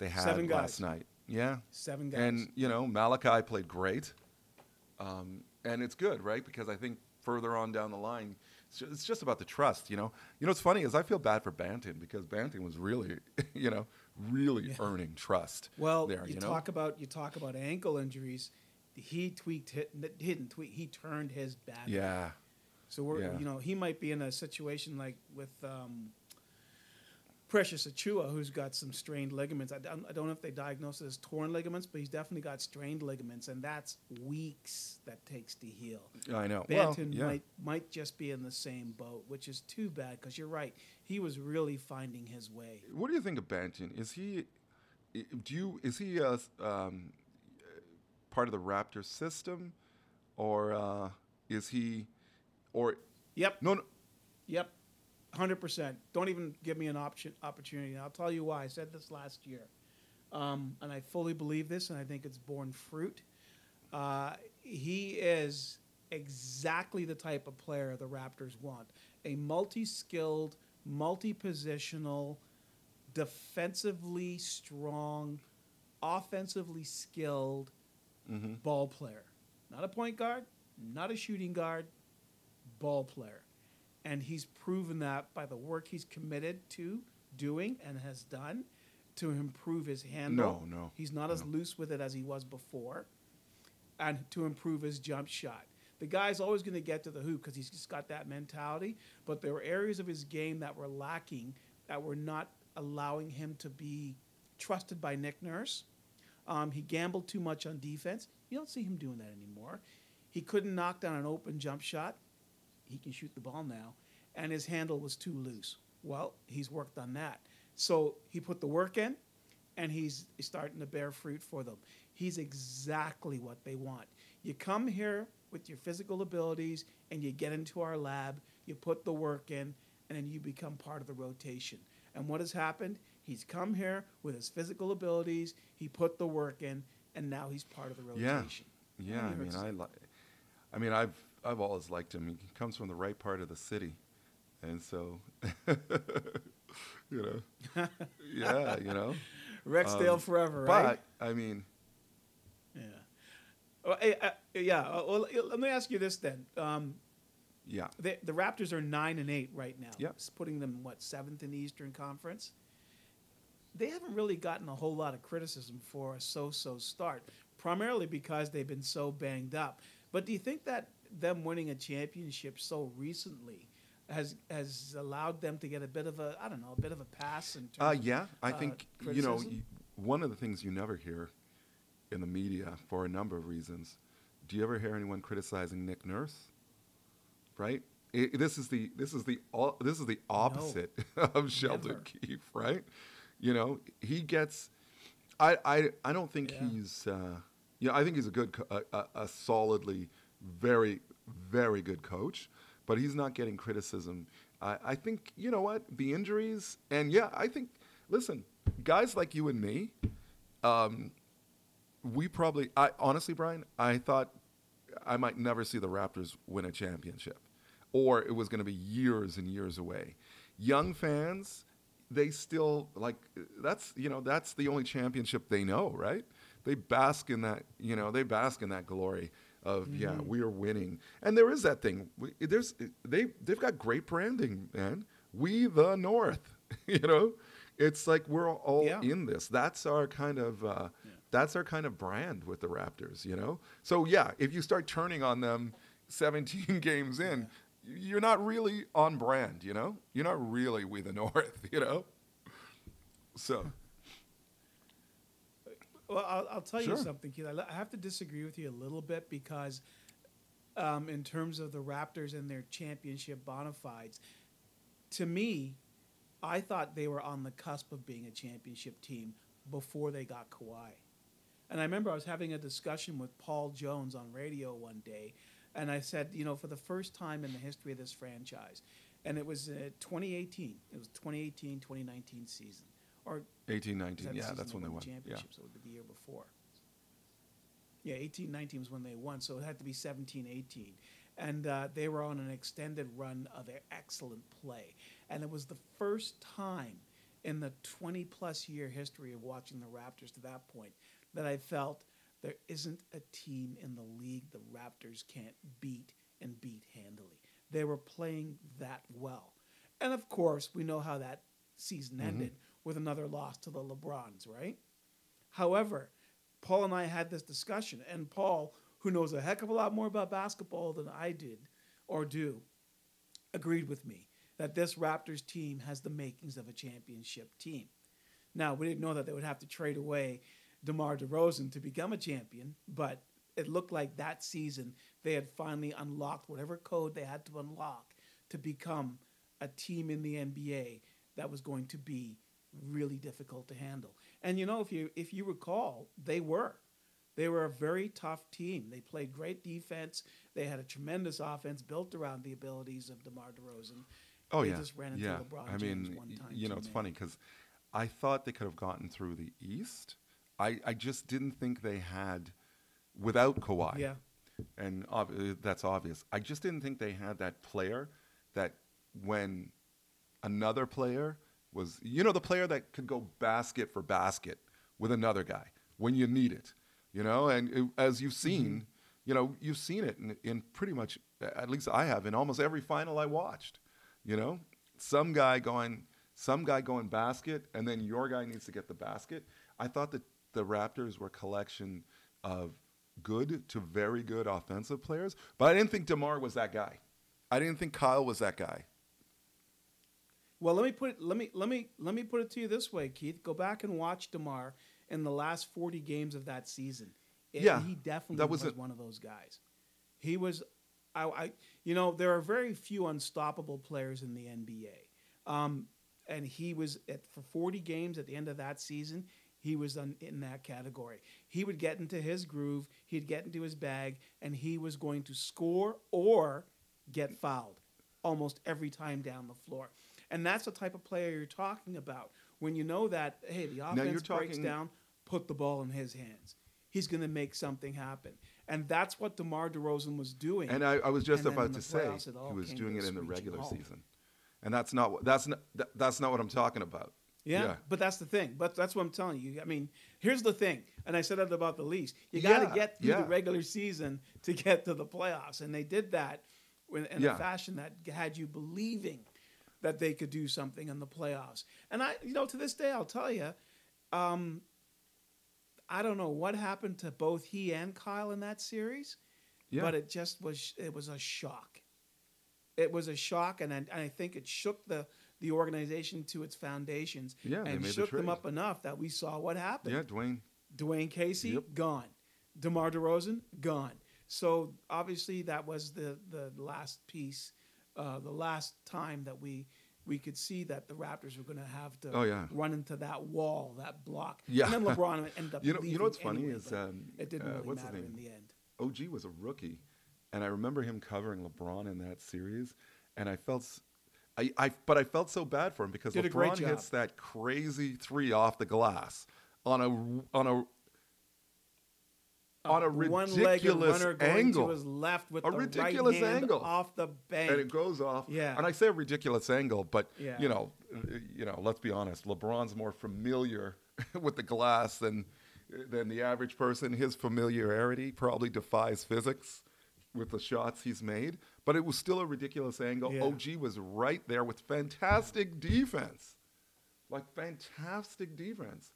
had last night. Yeah, 7 guys. And you know, Malachi played great. And it's good, right? Because I think further on down the line, it's just about the trust, you know? You know what's funny is I feel bad for Banton because Banton was really, you know, earning trust. Well, there, you know? talk about ankle injuries. He turned his back. Yeah. So you know, he might be in a situation like with Precious Achiuwa, who's got some strained ligaments. I don't know if they diagnosed it as torn ligaments, but he's definitely got strained ligaments, and that's weeks that takes to heal. I know. Banton might just be in the same boat, which is too bad because you're right. He was really finding his way. What do you think of Banton? Is he part of the Raptor system, or is he? Or yep. No. Yep. 100%. Don't even give me an opportunity. And I'll tell you why. I said this last year, and I fully believe this, and I think it's borne fruit. He is exactly the type of player the Raptors want: a multi-skilled, multi-positional, defensively strong, offensively skilled ball player. Not a point guard, not a shooting guard, ball player. And he's proven that by the work he's committed to doing and has done to improve his handle. No. He's not as loose with it as he was before. And to improve his jump shot. The guy's always going to get to the hoop because he's just got that mentality. But there were areas of his game that were lacking, that were not allowing him to be trusted by Nick Nurse. He gambled too much on defense. You don't see him doing that anymore. He couldn't knock down an open jump shot. He can shoot the ball now, and his handle was too loose. Well, he's worked on that. So he put the work in, and he's starting to bear fruit for them. He's exactly what they want. You come here with your physical abilities, and you get into our lab, you put the work in, and then you become part of the rotation. And what has happened? He's come here with his physical abilities, he put the work in, and now he's part of the rotation. Yeah, I've always liked him. He comes from the right part of the city. And so, you know, you know. Rexdale forever, right? But, I mean. Yeah. Well, let me ask you this then. The Raptors are 9-8 right now. Yep. It's putting them, 7th in the Eastern Conference? They haven't really gotten a whole lot of criticism for a so-so start, primarily because they've been so banged up. But do you think that them winning a championship so recently has allowed them to get a bit of a pass in terms of think criticism? You know, one of the things you never hear in the media for a number of reasons. Do you ever hear anyone criticizing Nick Nurse? Right? This is the opposite of Sheldon Keefe, right? You know, he gets. I don't think he's. I think he's a good, a solidly. Very, very good coach, but he's not getting criticism. I think, you know what, the injuries, and I think, listen, guys like you and me, honestly, Brian, I thought I might never see the Raptors win a championship, or it was going to be years and years away. Young fans, they still, that's the only championship they know, right? They bask in that, you know, they bask in that glory of, mm-hmm. yeah, we are winning. And there is that thing. They've got great branding, man. We the North, you know. It's like we're all yeah. in this. That's our kind of brand with the Raptors, you know. So yeah, if you start turning on them 17 games in, you're not really on brand, you know. You're not really We the North, you know. So. Well, I'll tell you something, Keith. I have to disagree with you a little bit because, in terms of the Raptors and their championship bona fides, to me, I thought they were on the cusp of being a championship team before they got Kawhi. And I remember I was having a discussion with Paul Jones on radio one day, and I said, you know, for the first time in the history of this franchise, and it was 2018. It was 2018-2019 season. Or 18-19, yeah, that's when they won. Championships, yeah. It would be the year before. Yeah, 18-19 was when they won, so it had to be 17-18. And they were on an extended run of their excellent play. And it was the first time in the 20-plus year history of watching the Raptors to that point that I felt there isn't a team in the league the Raptors can't beat, and beat handily. They were playing that well. And, of course, we know how that season ended. Mm-hmm. With another loss to the LeBrons, right? However, Paul and I had this discussion, and Paul, who knows a heck of a lot more about basketball than I did or do, agreed with me that this Raptors team has the makings of a championship team. Now, we didn't know that they would have to trade away DeMar DeRozan to become a champion, but it looked like that season they had finally unlocked whatever code they had to unlock to become a team in the NBA that was going to be really difficult to handle. And you know, if you recall, they were a very tough team. They played great defense. They had a tremendous offense built around the abilities of DeMar DeRozan. Oh, they just ran into LeBron James one time. You know, it's funny because I thought they could have gotten through the East. I just didn't think they had without Kawhi. Yeah, and that's obvious. I just didn't think they had that player that when another player was, you know, the player that could go basket for basket with another guy when you need it, you know, and it, as you've seen, you know, you've seen it in pretty much, at least I have, in almost every final I watched, you know, some guy going basket, and then your guy needs to get the basket. I thought that the Raptors were a collection of good to very good offensive players, but I didn't think DeMar was that guy. I didn't think Kyle was that guy. Well, let me put it to you this way, Keith. Go back and watch DeMar in the last 40 games of that season. He definitely was one of those guys. He was, you know, there are very few unstoppable players in the NBA, and he was for 40 games at the end of that season. He was in that category. He would get into his groove. He'd get into his bag, and he was going to score or get fouled almost every time down the floor. And that's the type of player you're talking about. When you know that, hey, the offense breaks down, put the ball in his hands. He's going to make something happen. And that's what DeMar DeRozan was doing. And I was just about to say he was doing it in the regular season. And that's not what I'm talking about. Yeah, but that's the thing. But that's what I'm telling you. I mean, here's the thing. And I said that about the Leafs. You got to get through the regular season to get to the playoffs. And they did that in a fashion that had you believing that they could do something in the playoffs. And I, you know, to this day, I'll tell you, I don't know what happened to both he and Kyle in that series, but it just was, it was a shock. It was a shock, and I think it shook the organization to its foundations and shook them up enough that we saw what happened. Yeah, Dwayne Casey, gone. DeMar DeRozan, gone. So obviously that was the last piece. The last time that we could see that the Raptors were going to have to run into that wall, that block. Yeah. And then LeBron ended up leaving. You know what's funny is it didn't really matter in the end. OG was a rookie, and I remember him covering LeBron in that series, and I felt I felt so bad for him because LeBron hits that crazy three off the glass on a ridiculous angle, off the bank, and it goes off. Yeah. And I say a ridiculous angle, but you know, let's be honest. LeBron's more familiar with the glass than than the average person. His familiarity probably defies physics with the shots he's made, but it was still a ridiculous angle. Yeah. OG was right there with fantastic defense. Like, fantastic defense.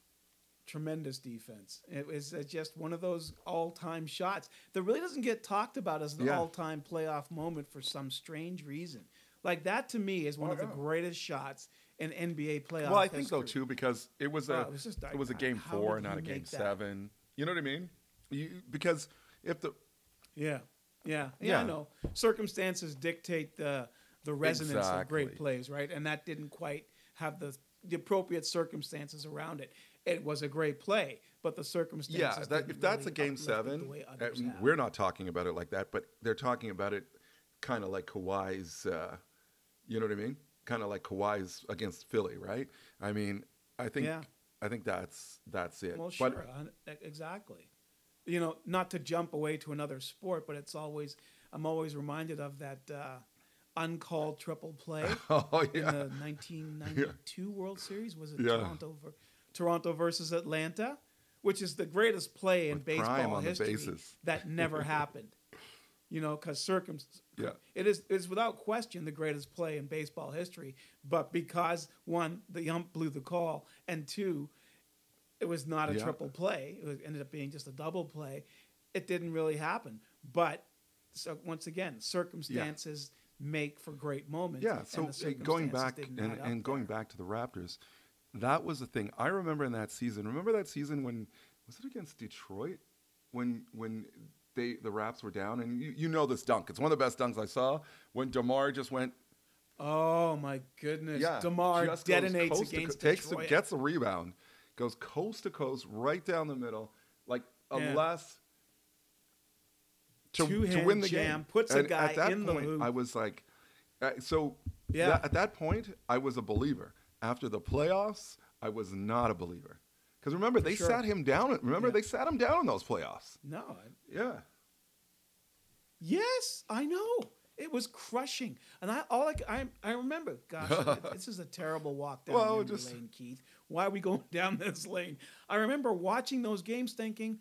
Tremendous defense. It was just one of those all-time shots that really doesn't get talked about as an all-time playoff moment for some strange reason. Like, that to me is one of the greatest shots in NBA playoff history. Well, I think so, too, because it was a game four, not a game seven. You know what I mean? Because if the... Yeah, I know. Circumstances dictate the resonance of great plays, right? And that didn't quite have the appropriate circumstances around it. It was a great play, but the circumstances... Yeah, if that's a game seven, we're not talking about it like that, but they're talking about it kind of like Kawhi's, you know what I mean? Kind of like Kawhi's against Philly, right? I mean, I think that's it. Well, sure, but, exactly. You know, not to jump away to another sport, but I'm always reminded of that uncalled triple play in the 1992 World Series. Was it Toronto versus Atlanta, which is the greatest play in baseball history that never happened. You know, because it is without question the greatest play in baseball history. But because one, the ump blew the call, and two, it was not a triple play. It ended up being just a double play. It didn't really happen. But so once again, circumstances make for great moments. Yeah. So going back to the Raptors, that was the thing I remember in that season. Remember that season when, was it against Detroit? When the Raps were down, and you know this dunk. It's one of the best dunks I saw, when DeMar just went... Oh, my goodness. Yeah, DeMar detonates against Detroit. Gets the rebound, goes coast to coast, right down the middle, like unless... To win the game. Puts a guy in the hoop. I was like... at that point, I was a believer. After the playoffs, I was not a believer. Because remember, sat him down. Remember, they sat him down in those playoffs. No. Yes, I know. It was crushing, and I remember. Gosh, this is a terrible walk down lane, Keith. Why are we going down this lane? I remember watching those games, thinking,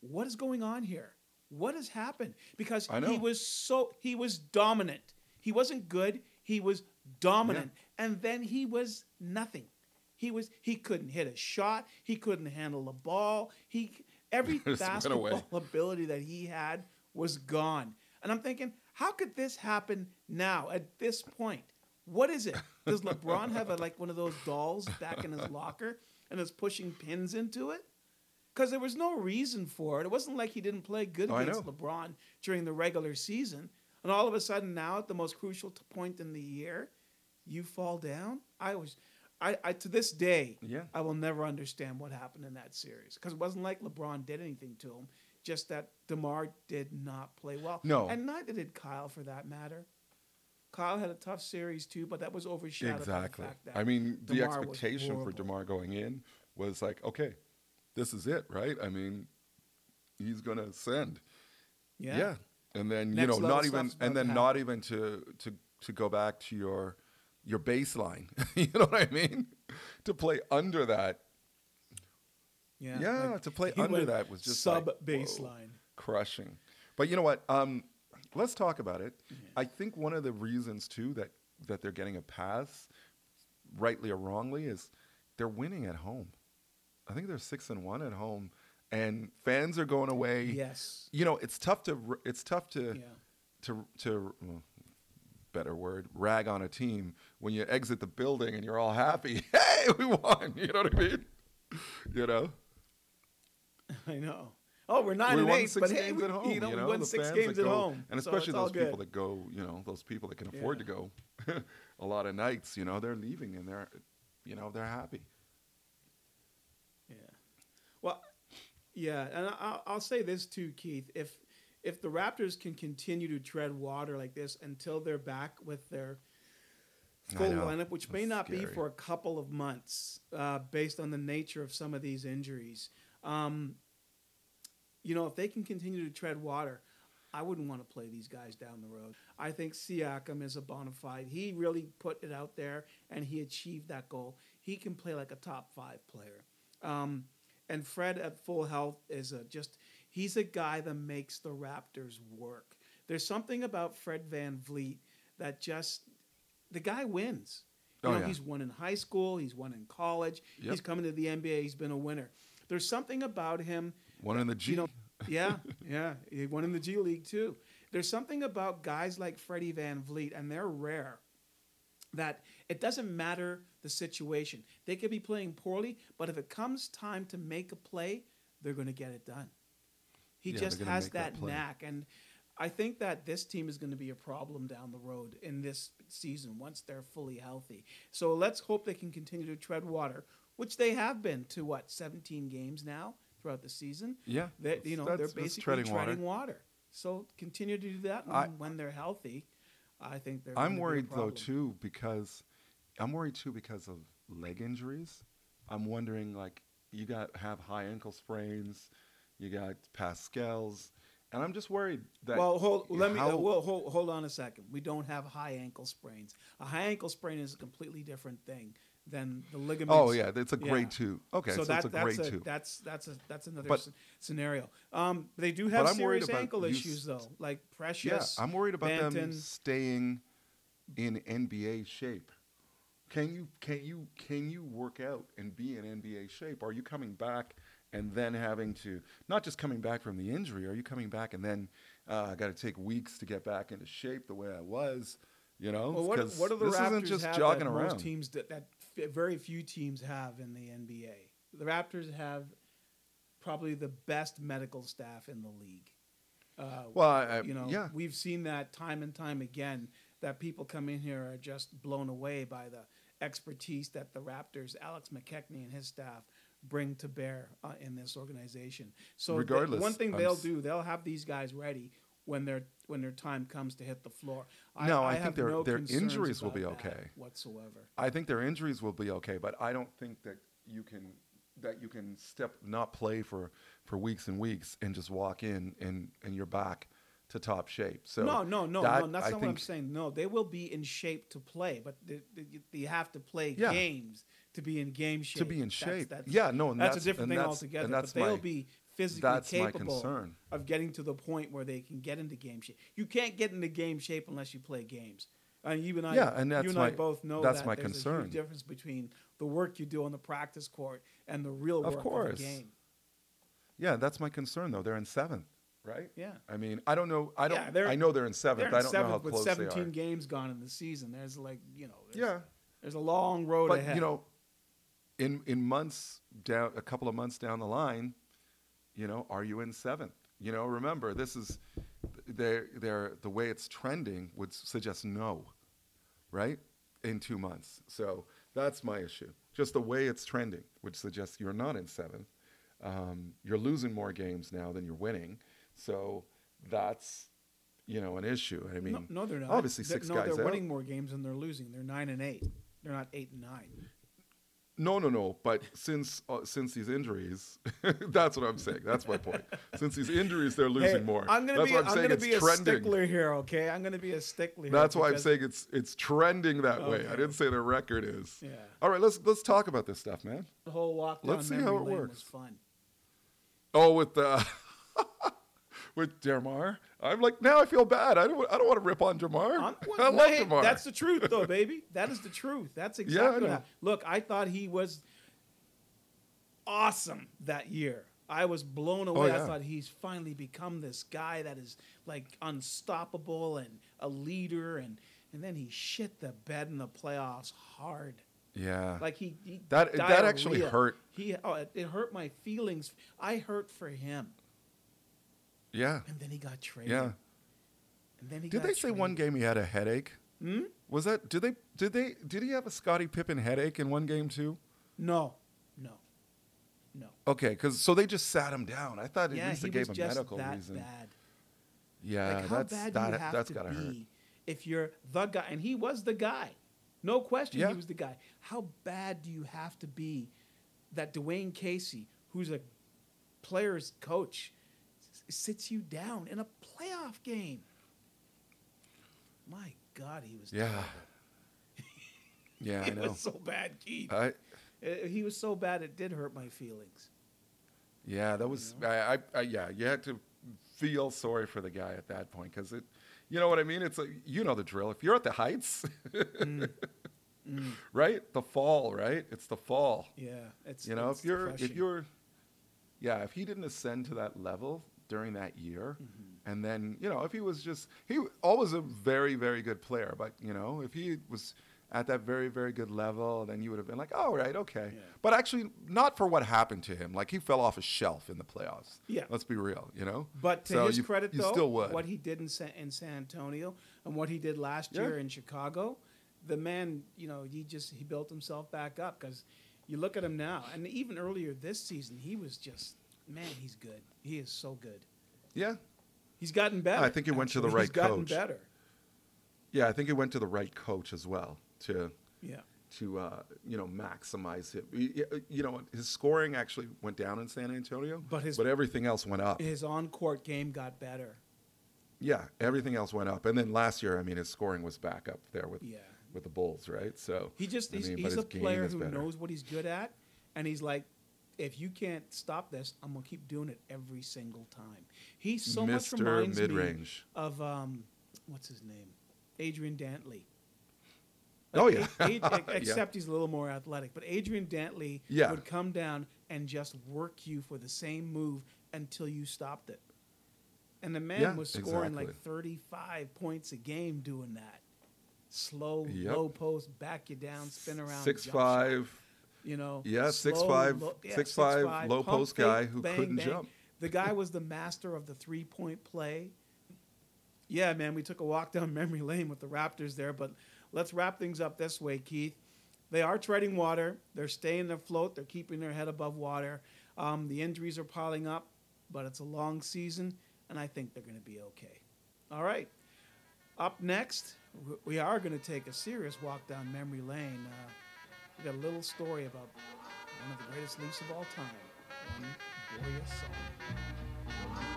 "What is going on here? What has happened?" Because he was dominant. He wasn't good. He was dominant, and then he was nothing. He couldn't hit a shot. He couldn't handle the ball. Every basketball ability that he had was gone. And I'm thinking, how could this happen now at this point? What is it? Does LeBron have one of those dolls back in his locker and is pushing pins into it? Because there was no reason for it. It wasn't like he didn't play good against LeBron during the regular season. And all of a sudden now, at the most crucial point in the year, you fall down? I to this day, I will never understand what happened in that series, because it wasn't like LeBron did anything to him, just that DeMar did not play well. No. And neither did Kyle, for that matter. Kyle had a tough series, too, but that was overshadowed by the fact that the expectation for DeMar going in was like, okay, this is it, right? I mean, he's going to ascend. Yeah. And then, not even to go back to your baseline, you know what I mean? To play under that. To play under that was just sub-baseline. Crushing. But you know what? Let's talk about it. Yeah. I think one of the reasons, too, that they're getting a pass, rightly or wrongly, is they're winning at home. I think they're 6-1 at home, and fans are going away. Yes. You know, it's tough to better word, rag on a team when you exit the building and you're all happy. Hey, we won. You know what I mean? You know? I know. Oh, we're 9-8, but hey, we won 6 games at home. And especially those people that go, you know, those people that can afford to go a lot of nights, you know, they're leaving and they're happy. Yeah. Well, yeah, and I'll say this too, Keith. If the Raptors can continue to tread water like this until they're back with their full lineup, which may not be for a couple of months, based on the nature of some of these injuries, you know, if they can continue to tread water, I wouldn't want to play these guys down the road. I think Siakam is a bona fide. He really put it out there, and he achieved that goal. He can play like a top 5 player. And Fred at full health is he's a guy that makes the Raptors work. There's something about Fred VanVleet that just, the guy wins. You know, he's won in high school. He's won in college. Yep. He's coming to the NBA. He's been a winner. There's something about him. Won in the G. He won in the G League too. There's something about guys like Freddie VanVleet, and they're rare, that it doesn't matter the situation. They could be playing poorly, but if it comes time to make a play, they're going to get it done. He just has that knack. And I think that this team is going to be a problem down the road in this season once they're fully healthy. So let's hope they can continue to tread water, which they have been to, 17 games now throughout the season? Yeah. They're basically treading water. So continue to do that when they're healthy. I think they're. I'm worried too because of leg injuries. I'm wondering, like, you have high ankle sprains, you got Pascal's, and I'm just worried that. Hold on a second. We don't have high ankle sprains. A high ankle sprain is a completely different thing than the ligaments. Oh yeah, it's a grade two. Okay, so that's a grade two. That's another scenario. They do have serious ankle issues though, like Precious. Yeah, I'm worried about Banton. Them staying in NBA shape. Can you work out and be in NBA shape? Are you coming back and then having to not just coming back from the injury? Are you coming back and then I got to take weeks to get back into shape the way I was? You know, well, what are the Raptors just have jogging that around. Most teams that very few teams have in the NBA? The Raptors have probably the best medical staff in the league. We've seen that time and time again, that people come in here are just blown away by the expertise that the Raptors, Alex McKechnie and his staff, bring to bear in this organization. So one thing they'll have these guys ready when their time comes to hit the floor. I think their injuries will be okay whatsoever. I think their injuries will be okay, but I don't think that you can not play for weeks and weeks and just walk in and you're back to top shape. So that's not what I'm saying. No, they will be in shape to play, but they have to play games to be in game shape. To be in shape. That's a different thing altogether. But they'll be physically capable of getting to the point where they can get into game shape. You can't get into game shape unless you play games. You and I both know that there's a huge difference between the work you do on the practice court and the real work of the game. Yeah, that's my concern, though. They're in seventh, right? Yeah. I mean, I don't know. I know they're in seventh. I don't know how close they are. With 17 games gone in the season, there's a long road ahead. But, in a couple of months down the line, are you in seventh? Remember, this is the way it's trending would suggest no, right? In 2 months. So that's my issue. Just the way it's trending, which suggests you're not in seventh. You're losing more games now than you're winning. So that's, an issue. I mean, no, they're not. Obviously guys they're winning more games than they're losing. They're 9-8. They're not 8-9. No. But since these injuries, that's what I'm saying. That's my point. Since these injuries, they're losing more. I'm going to be a stickler here. That's why I'm saying it's trending that way. I didn't say their record is. Yeah. All right, let's talk about this stuff, man. The whole walk down memory lane was fun. Oh, with DeMar, I'm like, now I feel bad. I don't want to rip on DeMar. I love DeMar. That's the truth, though, baby. That is the truth. That's exactly that. Look, I thought he was awesome that year. I was blown away. Oh, yeah. I thought he's finally become this guy that is like unstoppable and a leader. And then he shit the bed in the playoffs hard. Yeah, like he that actually hurt. It hurt my feelings. I hurt for him. Yeah. And then he got traded. Yeah. And then did they say one game he had a headache? Hmm? Was that did he have a Scottie Pippen headache in one game too? No. Okay, so they just sat him down. I thought at least they gave him medical reason. Bad. Yeah, like how bad do you have to be if you're the guy? And he was the guy. No question, He was the guy. How bad do you have to be that Dwayne Casey, who's a player's coach, sits you down in a playoff game? My God, he was terrible. Yeah, I know. It was so bad, Keith. He was so bad it did hurt my feelings. Yeah, that was, you know? You had to feel sorry for the guy at that point because it, you know what I mean? It's like, you know the drill. If you're at the heights, right? The fall, right? It's the fall. Yeah. It's, you know, if he didn't ascend to that level during that year, and then, you know, if he was just, he always a very, very good player, but, you know, if he was at that very, very good level, then you would have been like, oh, right, okay. Yeah. But actually, not for what happened to him. Like, he fell off a shelf in the playoffs. Yeah. Let's be real, you know? But to his credit, though, what he did in San Antonio and what he did last year in Chicago, the man, you know, he built himself back up because you look at him now. And even earlier this season, he was just, man, he's good. He is so good. Yeah. He's gotten better. I think he went to the right coach. He's gotten better. Yeah, I think he went to the right coach as well. To maximize him. You know, his scoring actually went down in San Antonio, but everything else went up. His on-court game got better. Yeah, everything else went up. And then last year, I mean, his scoring was back up there with the Bulls, right? So he's a player who knows what he's good at, and he's like, if you can't stop this, I'm gonna keep doing it every single time. He so much reminds me of what's his name, Adrian Dantley. Like except he's a little more athletic. But Adrian Dantley would come down and just work you for the same move until you stopped it. And the man was scoring like 35 points a game doing that. Slow, low post, back you down, spin around. 6'5". You know. Yeah, 6'5", low post guy who couldn't jump. The guy was the master of the three-point play. Yeah, man, we took a walk down memory lane with the Raptors there, but let's wrap things up this way, Keith. They are treading water. They're staying afloat. They're keeping their head above water. The injuries are piling up, but it's a long season, and I think they're going to be okay. All right. Up next, we are going to take a serious walk down memory lane. We've got a little story about one of the greatest Leafs of all time, Borje Salming.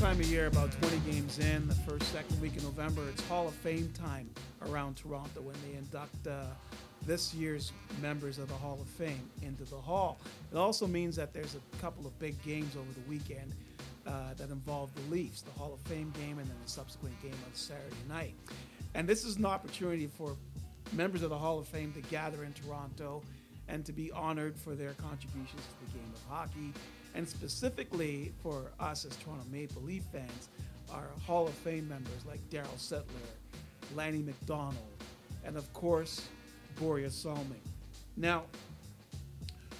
Time of year, about 20 games in, the second week in November, it's Hall of Fame time around Toronto when they induct this year's members of the Hall of Fame into the Hall. It also means that there's a couple of big games over the weekend that involve the Leafs, the Hall of Fame game and then the subsequent game on Saturday night. And this is an opportunity for members of the Hall of Fame to gather in Toronto and to be honored for their contributions to the game of hockey. And specifically for us as Toronto Maple Leaf fans, our Hall of Fame members like Daryl Sittler, Lanny McDonald, and of course, Borje Salming. Now,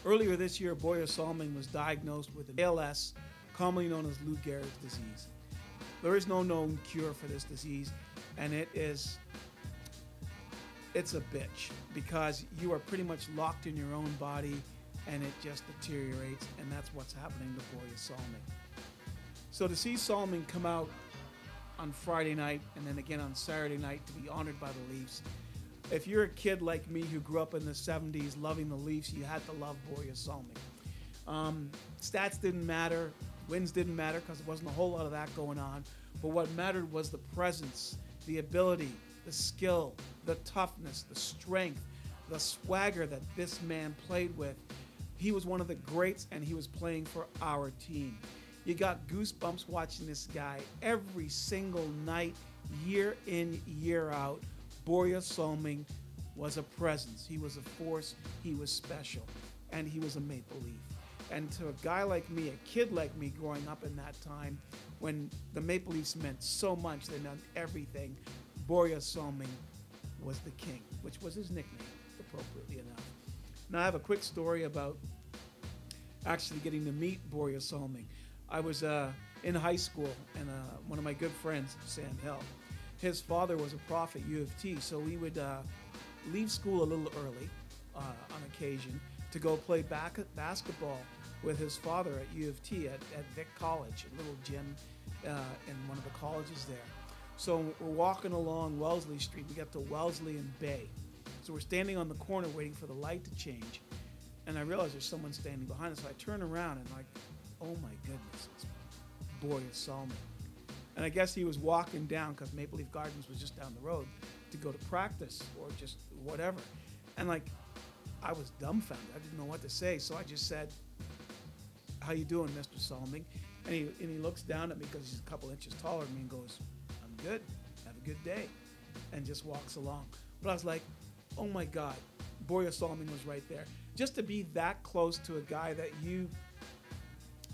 earlier this year, Borje Salming was diagnosed with an ALS, commonly known as Lou Gehrig's disease. There is no known cure for this disease, and it's a bitch because you are pretty much locked in your own body and it just deteriorates, and that's what's happening to Borje Salming. So to see Salming come out on Friday night and then again on Saturday night to be honored by the Leafs, if you're a kid like me who grew up in the 70s loving the Leafs, you had to love Borje Salming. Stats didn't matter, wins didn't matter because there wasn't a whole lot of that going on, but what mattered was the presence, the ability, the skill, the toughness, the strength, the swagger that this man played with. He was one of the greats, and he was playing for our team. You got goosebumps watching this guy every single night, year in, year out. Borje Salming was a presence. He was a force. He was special, and he was a Maple Leaf. And to a guy like me, a kid like me growing up in that time, when the Maple Leafs meant so much, they meant everything, Borje Salming was the king, which was his nickname, appropriately enough. Now, I have a quick story about actually getting to meet Borje Salming. I was in high school, and one of my good friends, Sam Hill, his father was a prof at U of T, so we would leave school a little early on occasion to go play basketball with his father at U of T at Vic College, a little gym in one of the colleges there. So we're walking along Wellesley Street. We got to Wellesley and Bay. So we're standing on the corner waiting for the light to change. And I realize there's someone standing behind us. So I turn around and like, oh my goodness, it's Borje Salming. And I guess he was walking down because Maple Leaf Gardens was just down the road to go to practice or just whatever. And like, I was dumbfounded. I didn't know what to say. So I just said, how you doing, Mr. Salming? And he looks down at me because he's a couple inches taller than me and goes, I'm good. Have a good day. And just walks along. But I was like, oh my God, Borje Salming was right there. Just to be that close to a guy that you,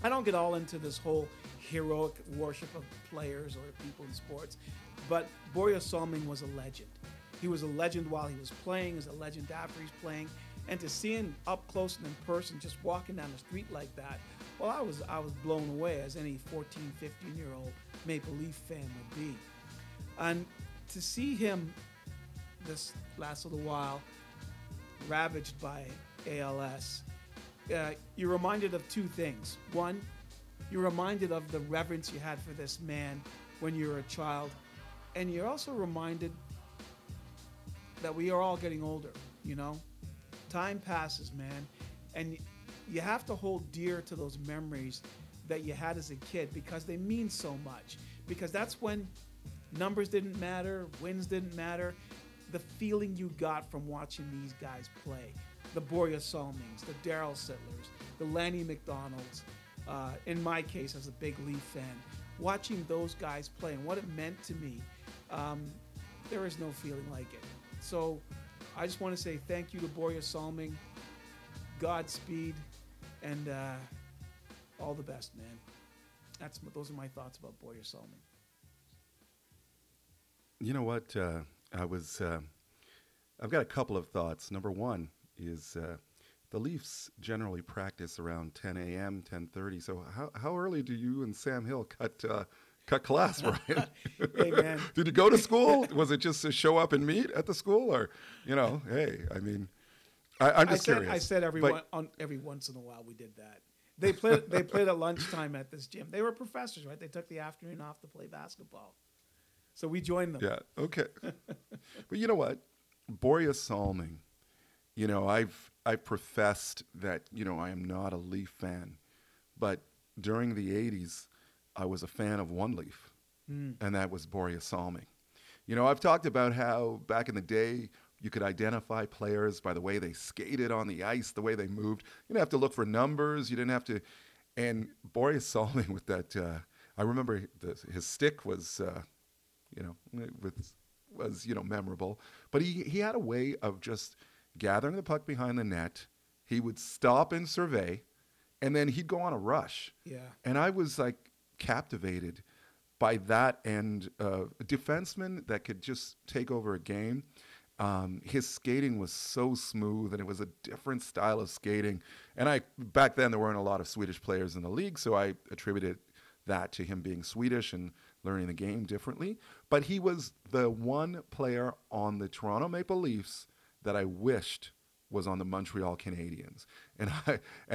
I don't get all into this whole heroic worship of players or people in sports, but Borje Salming was a legend. He was a legend while he was playing, is a legend after he's playing, and to see him up close and in person, just walking down the street like that, well, I was blown away as any 14, 15-year-old Maple Leaf fan would be. And to see him this last little while ravaged by ALS, you're reminded of two things. One, you're reminded of the reverence you had for this man when you were a child, and you're also reminded that we are all getting older, you know? Time passes, man, and you have to hold dear to those memories that you had as a kid because they mean so much, because that's when numbers didn't matter, wins didn't matter. The feeling you got from watching these guys play, the Borje Salmings, the Daryl Sittlers, the Lanny McDonalds, in my case as a big Leaf fan, watching those guys play and what it meant to me, there is no feeling like it. So I just want to say thank you to Borje Salming, Godspeed, and all the best, man. Those are my thoughts about Borje Salming. You know what? I've got a couple of thoughts. Number one is the Leafs generally practice around 10 a.m., 10:30. So how early do you and Sam Hill cut class, Brian? Hey, man. Did you go to school? Was it just to show up and meet at the school? Or, you know, hey, I mean, I'm just curious. I said every once in a while we did that. They played at lunchtime at this gym. They were professors, right? They took the afternoon off to play basketball. So we joined them. Yeah, okay. But you know what? Borje Salming, you know, I've professed that, you know, I am not a Leaf fan. But during the 80s, I was a fan of one Leaf, and that was Borje Salming. You know, I've talked about how back in the day you could identify players by the way they skated on the ice, the way they moved. You didn't have to look for numbers. You didn't have to. And Borje Salming with that, I remember his stick was, memorable. But he had a way of just gathering the puck behind the net. He would stop and survey, and then he'd go on a rush. Yeah. And I was like, captivated by that end of a defenseman that could just take over a game. His skating was so smooth, and it was a different style of skating. And back then there weren't a lot of Swedish players in the league, so I attributed that to him being Swedish and learning the game differently. But he was the one player on the Toronto Maple Leafs that I wished was on the Montreal Canadiens. And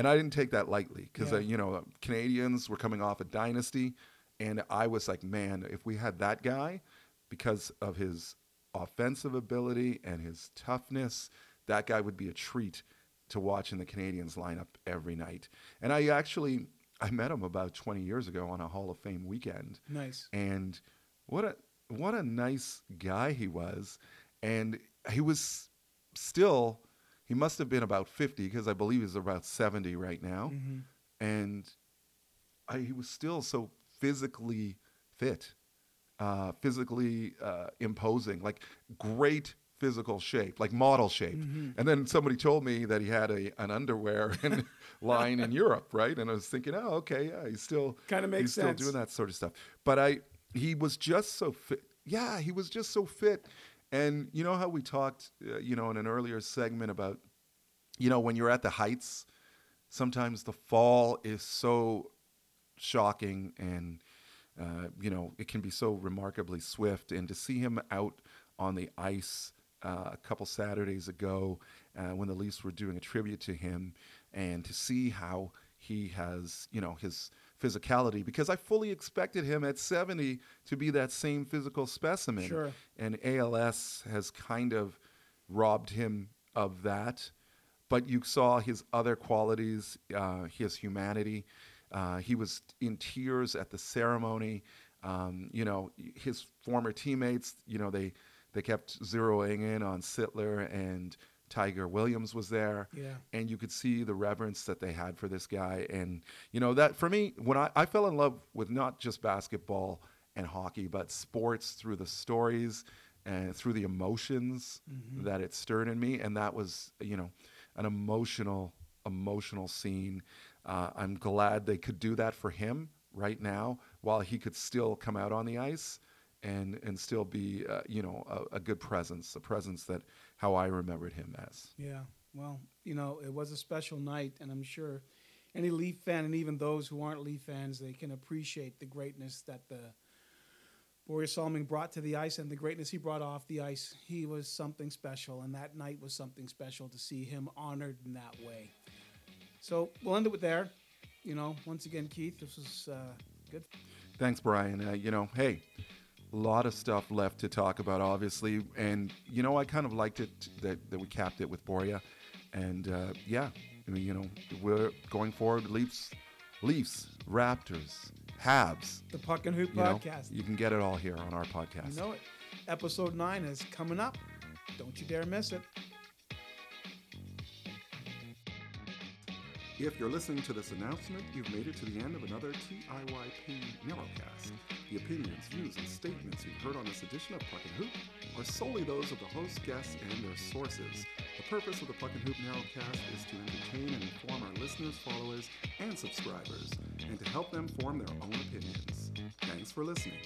I didn't take that lightly because, yeah. You know, Canadiens were coming off a dynasty. And I was like, man, if we had that guy, because of his offensive ability and his toughness, that guy would be a treat to watch in the Canadiens lineup every night. And I met him about 20 years ago on a Hall of Fame weekend. Nice. And what a nice guy he was. And he was still... He must have been about 50 because I believe he's about 70 right now. Mm-hmm. And he was still so physically fit, physically imposing, like great physical shape, like model shape. Mm-hmm. And then somebody told me that he had an underwear line in Europe, right? And I was thinking, oh, okay, yeah, he's still kind of makes sense. He's still doing that sort of stuff. But he was just so fit. Yeah, he was just so fit. And you know how we talked, in an earlier segment about, you know, when you're at the heights, sometimes the fall is so shocking and, it can be so remarkably swift. And to see him out on the ice a couple Saturdays ago when the Leafs were doing a tribute to him and to see how he has, you know, his physicality, because I fully expected him at 70 to be that same physical specimen. Sure. And ALS has kind of robbed him of that. But you saw his other qualities, his humanity. He was in tears at the ceremony. You know, his former teammates, you know, they kept zeroing in on Sittler, and Tiger Williams was there. Yeah. And you could see the reverence that they had for this guy. And, you know, that for me, when I fell in love with not just basketball and hockey, but sports through the stories and through the emotions that it stirred in me. And that was, you know, an emotional scene. I'm glad they could do that for him right now while he could still come out on the ice and still be, you know, a good presence, a presence that how I remembered him as. Yeah, well, you know, it was a special night, and I'm sure any Leaf fan, and even those who aren't Leaf fans, they can appreciate the greatness that the Borje Salming brought to the ice and the greatness he brought off the ice. He was something special, and that night was something special to see him honored in that way. So we'll end it with there. You know, once again, Keith, this was good. Thanks, Brian. You know, hey, a lot of stuff left to talk about, obviously. And, you know, I kind of liked it that we capped it with Borje. And, yeah, I mean, you know, we're going forward. Leafs, Raptors, Habs. The Puck and Hoop podcast. You can get it all here on our podcast. You know it. Episode 9 is coming up. Don't you dare miss it. If you're listening to this announcement, you've made it to the end of another TIYP Narrowcast. The opinions, views, and statements you've heard on this edition of Puck and Hoop are solely those of the host, guests, and their sources. The purpose of the Puck and Hoop Narrowcast is to entertain and inform our listeners, followers, and subscribers, and to help them form their own opinions. Thanks for listening.